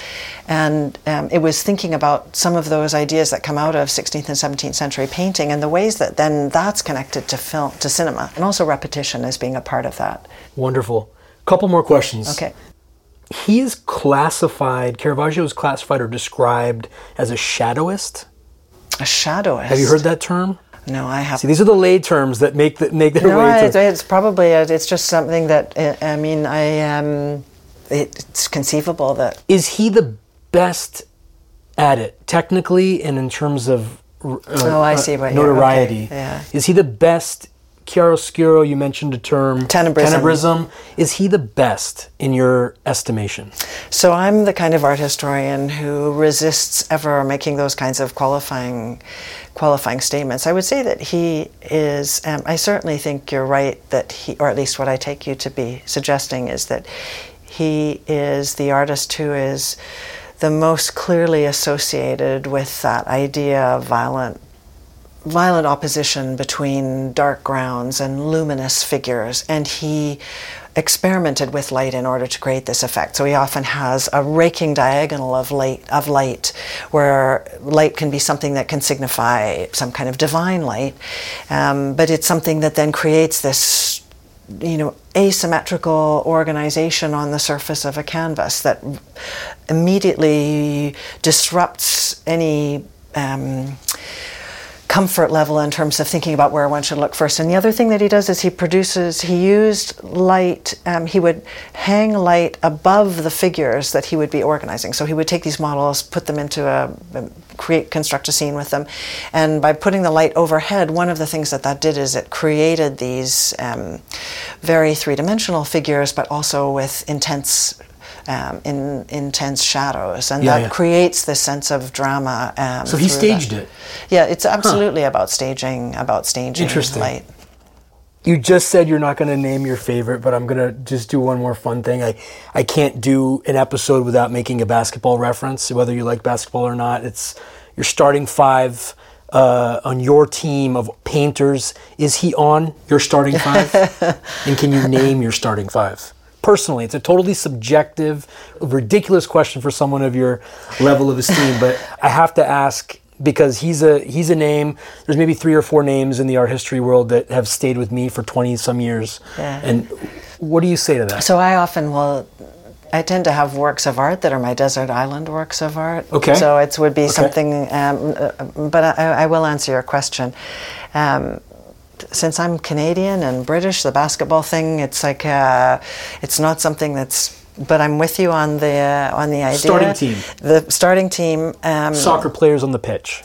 and um, it was thinking about some of those ideas that come out of sixteenth and seventeenth century painting and the ways that then that's connected to film, to cinema, and also repetition as being a part of that. Wonderful. Couple more questions. Okay. He is classified, Caravaggio is classified or described as a shadowist. A shadowist. Have you heard that term? No, I haven't. See, these are the lay terms that make the, make their no, way to... No, it's probably, a, it's just something that, I mean, I am... Um, it's conceivable that... Is he the best at it, technically and in terms of uh, oh, I see what notoriety? Okay. Yeah. Is he the best? Chiaroscuro, you mentioned a term. Tenebrism. Tenebrism. Is he the best in your estimation? So I'm the kind of art historian who resists ever making those kinds of qualifying qualifying statements. I would say that he is, um, I certainly think you're right that he, or at least what I take you to be suggesting is that he is the artist who is the most clearly associated with that idea of violent, violent opposition between dark grounds and luminous figures. And he experimented with light in order to create this effect. So he often has a raking diagonal of light, of light, where light can be something that can signify some kind of divine light, um, but it's something that then creates this, you know, asymmetrical organization on the surface of a canvas that immediately disrupts any um, comfort level in terms of thinking about where one should look first. And the other thing that he does is he produces, he used light, um, he would hang light above the figures that he would be organizing. So he would take these models, put them into a, a create, construct a scene with them. And by putting the light overhead, one of the things that that did is it created these um, very three-dimensional figures, but also with intense Um, in intense shadows, and yeah, that yeah. creates this sense of drama. Um, so he staged that. it. Yeah, it's absolutely huh. about staging, about staging Interesting. light. You just said you're not going to name your favorite, but I'm going to just do one more fun thing. I, I can't do an episode without making a basketball reference, whether you like basketball or not. It's your starting five uh, on your team of painters. Is he on your starting five? And can you name your starting five? Personally, it's a totally subjective, ridiculous question for someone of your level of esteem, but I have to ask because he's a he's a name. There's maybe three or four names in the art history world that have stayed with me for twenty some years. Yeah. And what do you say to that? So I often will, I tend to have works of art that are my desert island works of art. Okay. So it would be okay. something, um, but I, I will answer your question. Um, Since I'm Canadian and British, the basketball thing, it's like, uh, it's not something that's, but I'm with you on the uh, on the idea. Starting team. The starting team. Um, Soccer players on the pitch.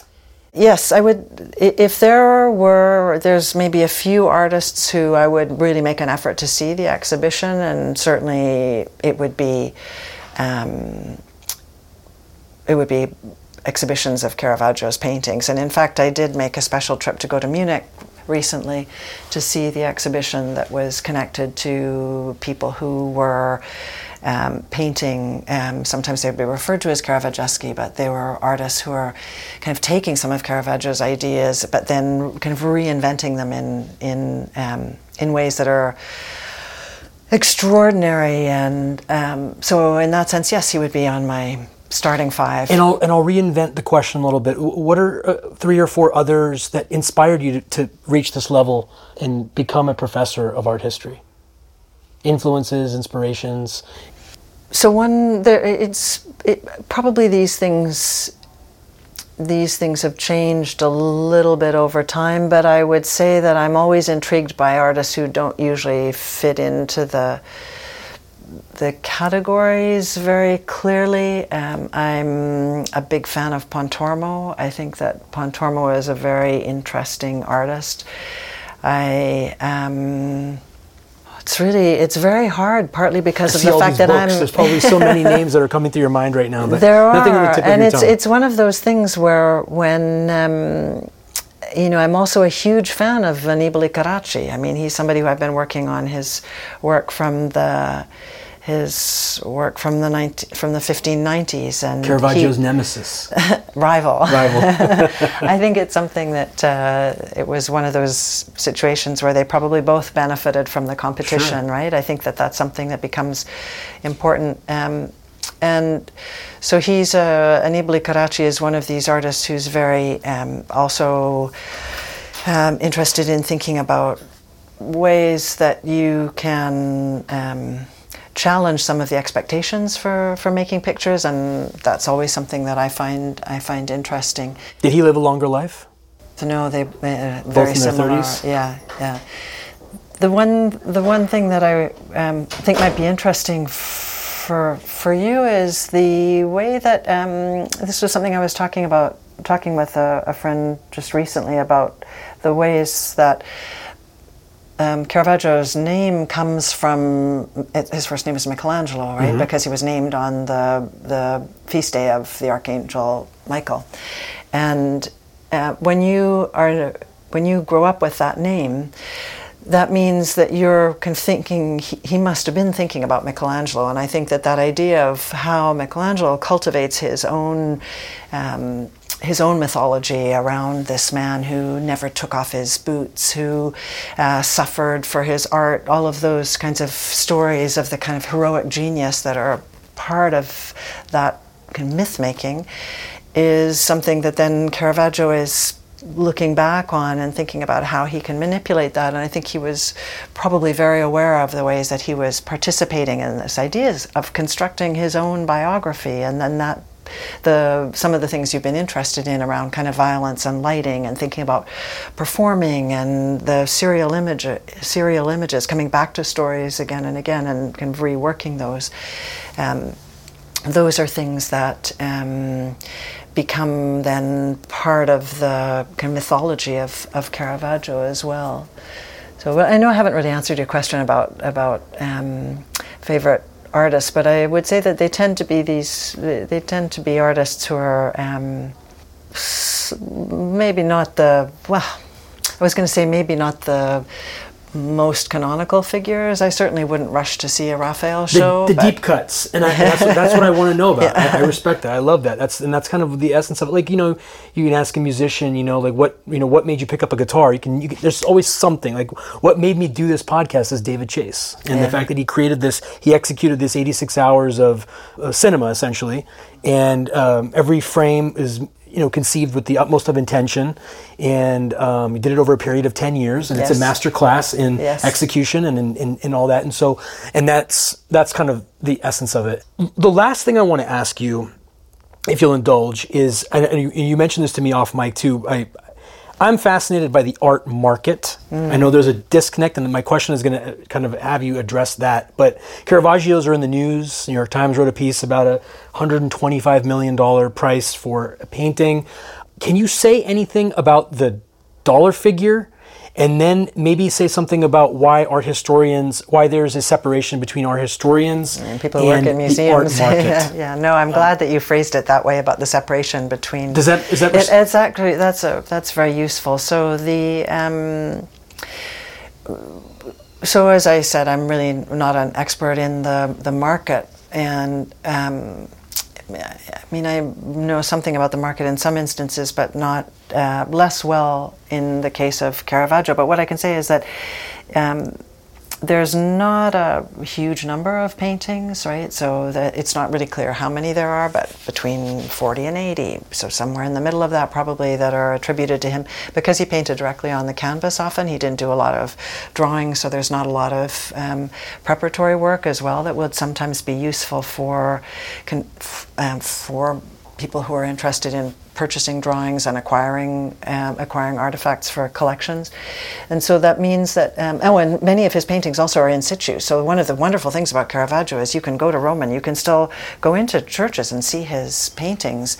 Yes, I would, if there were, there's maybe a few artists who I would really make an effort to see the exhibition, and certainly it would be, um, it would be exhibitions of Caravaggio's paintings. And in fact, I did make a special trip to go to Munich recently to see the exhibition that was connected to people who were um, painting. Um, sometimes they'd be referred to as Caravaggisti, but they were artists who were kind of taking some of Caravaggio's ideas, but then kind of reinventing them in in um, in ways that are extraordinary. And um, so, in that sense, yes, he would be on my starting five. And I'll and I'll reinvent the question a little bit. What are uh, three or four others that inspired you to, to reach this level and become a professor of art history? Influences, inspirations. So one, there, it's it, probably these things. These things have changed a little bit over time, but I would say that I'm always intrigued by artists who don't usually fit into the. the categories very clearly. Um, I'm a big fan of Pontormo. I think that Pontormo is a very interesting artist. I um, it's really it's very hard, partly because of the fact that books. I'm. There's probably so many names that are coming through your mind right now. But there are, the tip and of your it's tongue. It's one of those things where when. Um, You know, I'm also a huge fan of Annibale Carracci. I mean, he's somebody who I've been working on his work from the his work from the nineteen, from the fifteen nineties and Caravaggio's he, nemesis, rival. Rival. I think it's something that uh, it was one of those situations where they probably both benefited from the competition, sure. Right? I think that that's something that becomes important. Um, And so he's uh, Annibale Carracci is one of these artists who's very um, also um, interested in thinking about ways that you can um, challenge some of the expectations for, for making pictures, and that's always something that I find I find interesting. Did he live a longer life? No, they uh, very similar. Both in their thirties? Yeah, yeah. The one the one thing that I um, think might be interesting. F- For, for you is the way that um, this was something I was talking about talking with a, a friend just recently about the ways that um, Caravaggio's name comes from it, his first name is Michelangelo, right? Mm-hmm. Because he was named on the the feast day of the Archangel Michael, and uh, when you are when you grow up with that name. That means that you're thinking, he must have been thinking about Michelangelo, and I think that that idea of how Michelangelo cultivates his own um, his own mythology around this man who never took off his boots, who uh, suffered for his art, all of those kinds of stories of the kind of heroic genius that are part of that myth-making is something that then Caravaggio is looking back on and thinking about how he can manipulate that, and I think he was probably very aware of the ways that he was participating in this ideas of constructing his own biography, and then that the some of the things you've been interested in around kind of violence and lighting and thinking about performing and the serial image serial images coming back to stories again and again and kind of reworking those. Um, those are things that um, become then part of the kind of mythology of, of Caravaggio as well. So I know I haven't really answered your question about about um, favorite artists, but I would say that they tend to be these they tend to be artists who are um, maybe not the well. I was going to say maybe not the. most canonical figures. I certainly wouldn't rush to see a Raphael show. The, the deep cuts, and I, that's, that's what I want to know about. Yeah. I, I respect that. I love that. That's and that's kind of the essence of it. Like you know, you can ask a musician, you know, like what you know, what made you pick up a guitar? You can. You can there's always something. Like what made me do this podcast is David Chase, and yeah. the fact that he created this, he executed this eighty-six hours of uh, cinema essentially, and um, every frame is. You know, conceived with the utmost of intention, and um, he did it over a period of ten years, and yes. It's a master class in yes. execution and in, in, in all that, and so, and that's that's kind of the essence of it. The last thing I want to ask you, if you'll indulge, is, and you mentioned this to me off mic too, I, I'm fascinated by the art market. Mm. I know there's a disconnect, and my question is going to kind of have you address that, but Caravaggios are in the news. The New York Times wrote a piece about a one hundred twenty-five million dollars price for a painting. Can you say anything about the dollar figure And then maybe say something about why art historians, why there's a separation between art historians and people who and work in museums. The art market. yeah, yeah, no, I'm glad that you phrased it that way about the separation between. Does that is that res- it, it's actually that's a, that's very useful. So the um, so as I said, I'm really not an expert in the the market, and um, I mean I know something about the market in some instances, but not. Uh, less well in the case of Caravaggio, but what I can say is that um, there's not a huge number of paintings, right? So that it's not really clear how many there are, but between forty and eighty, so somewhere in the middle of that probably, that are attributed to him. Because he painted directly on the canvas often, he didn't do a lot of drawing, so there's not a lot of um, preparatory work as well that would sometimes be useful for con- f- um, for people who are interested in purchasing drawings and acquiring um, acquiring artifacts for collections. And so that means that, um, oh, and many of his paintings also are in situ. So one of the wonderful things about Caravaggio is you can go to Rome and you can still go into churches and see his paintings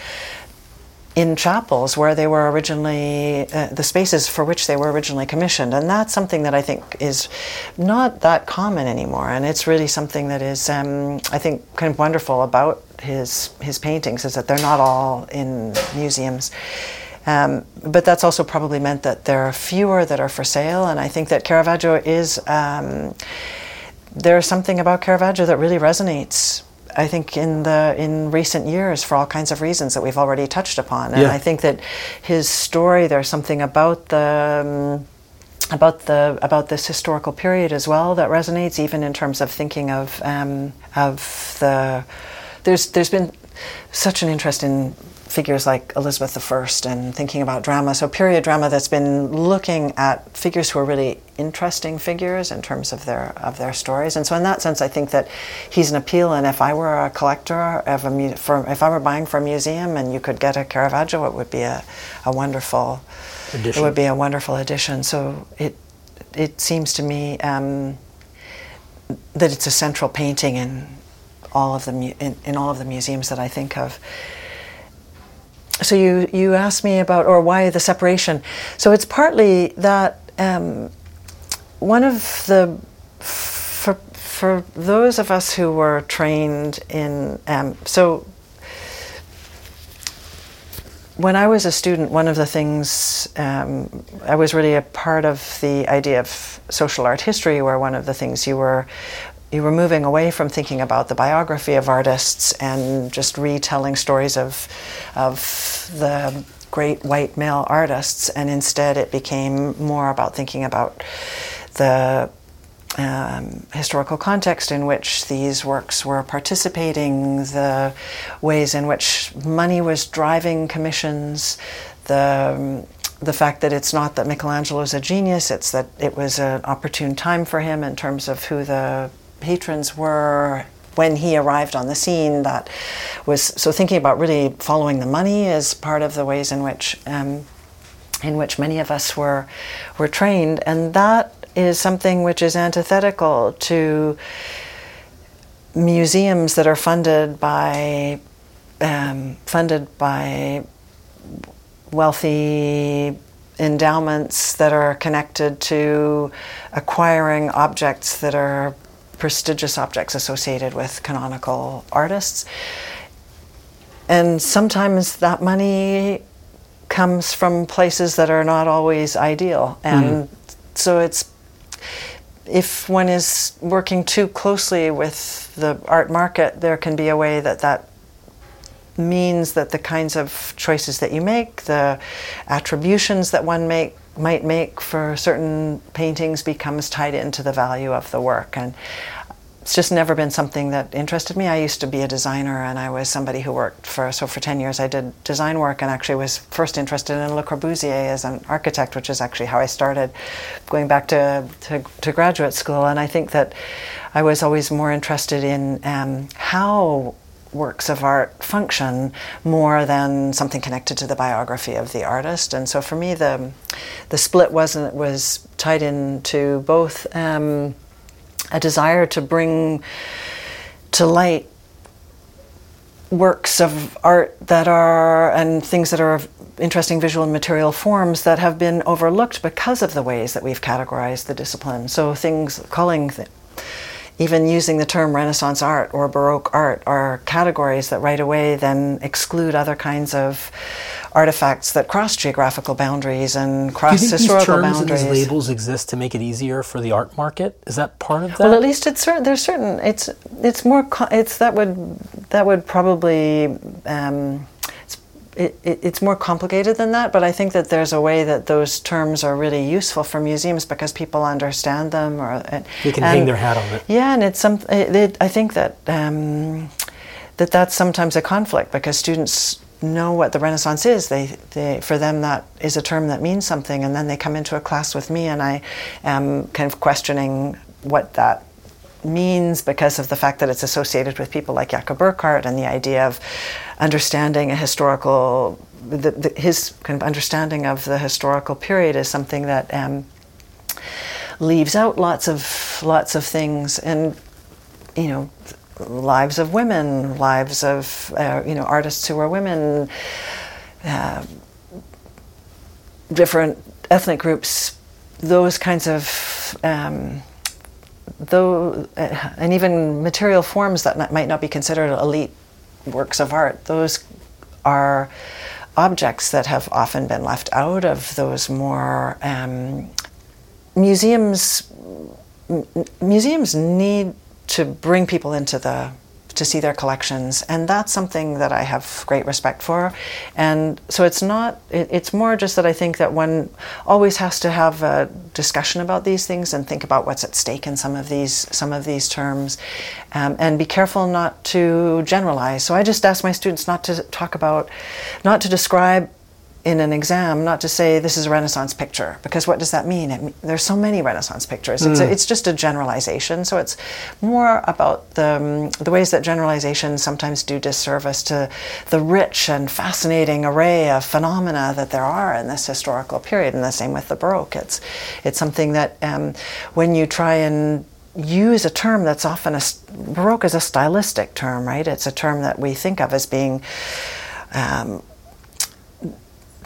in chapels where they were originally, uh, the spaces for which they were originally commissioned. And that's something that I think is not that common anymore. And it's really something that is, um, I think, kind of wonderful about his his paintings, is that they're not all in museums. Um, but that's also probably meant that there are fewer that are for sale. And I think that Caravaggio is, um, there's something about Caravaggio that really resonates, I think, in the in recent years, for all kinds of reasons that we've already touched upon. And yeah. I think that his story, there's something about the um, about the about this historical period as well that resonates, even in terms of thinking of um, of the there's there's been such an interest in figures like Elizabeth the First and thinking about drama. So period drama that's been looking at figures who are really interesting figures in terms of their of their stories. And so in that sense, I think that he's an appeal. And if I were a collector of a mu- for, if I were buying for a museum and you could get a Caravaggio, it would be a, a wonderful addition. It would be a wonderful addition. So it it seems to me um, that it's a central painting in all of the mu- in, in all of the museums that I think of. So you, you asked me about, or why the separation. So it's partly that um, one of the, for, for those of us who were trained in, um, so when I was a student, one of the things, um, I was really a part of the idea of social art history, where one of the things you were You were moving away from thinking about the biography of artists and just retelling stories of of the great white male artists, and instead it became more about thinking about the um, historical context in which these works were participating, the ways in which money was driving commissions, the... Um, the fact that it's not that Michelangelo's a genius, it's that it was an opportune time for him in terms of who the patrons were when he arrived on the scene. That was so thinking about really following the money is part of the ways in which um, in which many of us were were trained, and that is something which is antithetical to museums that are funded by um, funded by wealthy endowments that are connected to acquiring objects that are prestigious objects associated with canonical artists. And sometimes that money comes from places that are not always ideal. And mm-hmm. so it's, if one is working too closely with the art market, there can be a way that that means that the kinds of choices that you make, the attributions that one make might make for certain paintings, becomes tied into the value of the work. And it's just never been something that interested me. I used to be a designer, and I was somebody who worked for, so for ten years I did design work, and actually was first interested in Le Corbusier as an architect, which is actually how I started going back to, to, to graduate school. And I think that I was always more interested in um, how works of art function more than something connected to the biography of the artist. And so for me, the the split wasn't was tied into both um, a desire to bring to light works of art that are, and things that are of interesting visual and material forms that have been overlooked because of the ways that we've categorized the discipline. So things, calling, th- even using the term Renaissance art or Baroque art are categories that right away then exclude other kinds of artifacts that cross geographical boundaries and cross historical boundaries. Do you think these terms and these labels exist to make it easier for the art market? Is that part of that? Well, at least it's certain. There's certain. It's it's more. It's that would that would probably. Um, It, it, it's more complicated than that, but I think that there's a way that those terms are really useful for museums because people understand them, or and, they can and, hang their hat on it. Yeah, and it's some. It, it, I think that um, that that's sometimes a conflict because students know what the Renaissance is. They, they for them that is a term that means something, and then they come into a class with me, and I am kind of questioning what that means because of the fact that it's associated with people like Jacob Burckhardt and the idea of understanding a historical, the, the, his kind of understanding of the historical period is something that um, leaves out lots of lots of things, and you know, lives of women, lives of uh, you know artists who were women, uh, different ethnic groups, those kinds of. Um, Though, uh, and even material forms that not, might not be considered elite works of art, those are objects that have often been left out of those more um, museums. M- museums need to bring people into the to see their collections, and that's something that I have great respect for. And so it's not, it, it's more just that I think that one always has to have a discussion about these things and think about what's at stake in some of these some of these terms, um, and be careful not to generalize. So I just ask my students not to talk about, not to describe in an exam, not to say this is a Renaissance picture, because what does that mean? It, there's so many Renaissance pictures. It's, mm. a, it's just a generalization. So it's more about the, um, the ways that generalizations sometimes do disservice to the rich and fascinating array of phenomena that there are in this historical period. And the same with the Baroque. It's, it's something that um, when you try and use a term that's often a, Baroque is a stylistic term, right? It's a term that we think of as being um,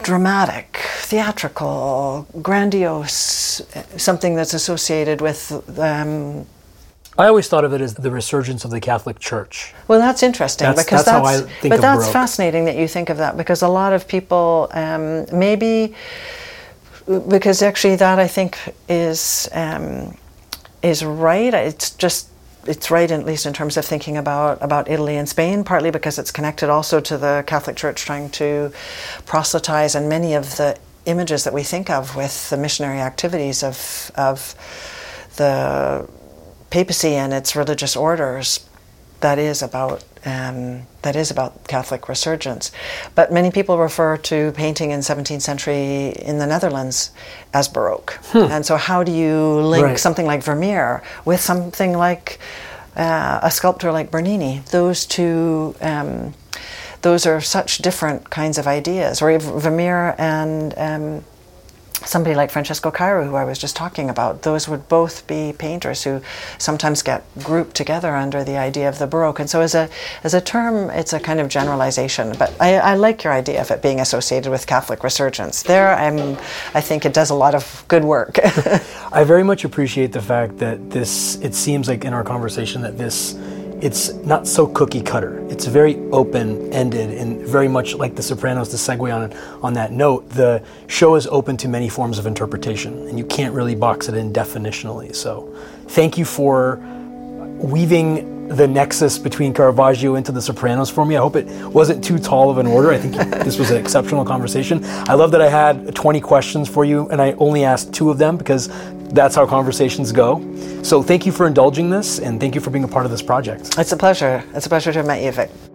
dramatic, theatrical, grandiose, something that's associated with... Um, I always thought of it as the resurgence of the Catholic Church. Well, that's interesting. That's, because that's, that's how I think but of that's Baroque. Fascinating that you think of that, because a lot of people um, maybe... Because actually that, I think, is um, is right. It's just... It's right, at least in terms of thinking about, about Italy and Spain, partly because it's connected also to the Catholic Church trying to proselytize, and many of the images that we think of with the missionary activities of of the papacy and its religious orders, that is about um, that is about Catholic resurgence. But many people refer to painting in seventeenth century in the Netherlands as Baroque. Hmm. And so how do you link right. something like Vermeer with something like uh, a sculptor like Bernini? Those two, um, those are such different kinds of ideas. Or Vermeer and um, somebody like Francesco Cairo, who I was just talking about, those would both be painters who sometimes get grouped together under the idea of the Baroque. And so as a as a term, it's a kind of generalization. But I, I like your idea of it being associated with Catholic resurgence. There, I'm, I think it does a lot of good work. I very much appreciate the fact that this, it seems like in our conversation that this, it's not so cookie cutter. It's very open-ended, and very much like The Sopranos, to segue on on that note, the show is open to many forms of interpretation, and you can't really box it in definitionally. So thank you for weaving the nexus between Caravaggio into The Sopranos for me. I hope it wasn't too tall of an order. I think this was an exceptional conversation. I love that I had twenty questions for you, and I only asked two of them because that's how conversations go. So thank you for indulging this, and thank you for being a part of this project. It's a pleasure. It's a pleasure to have met you, Vic.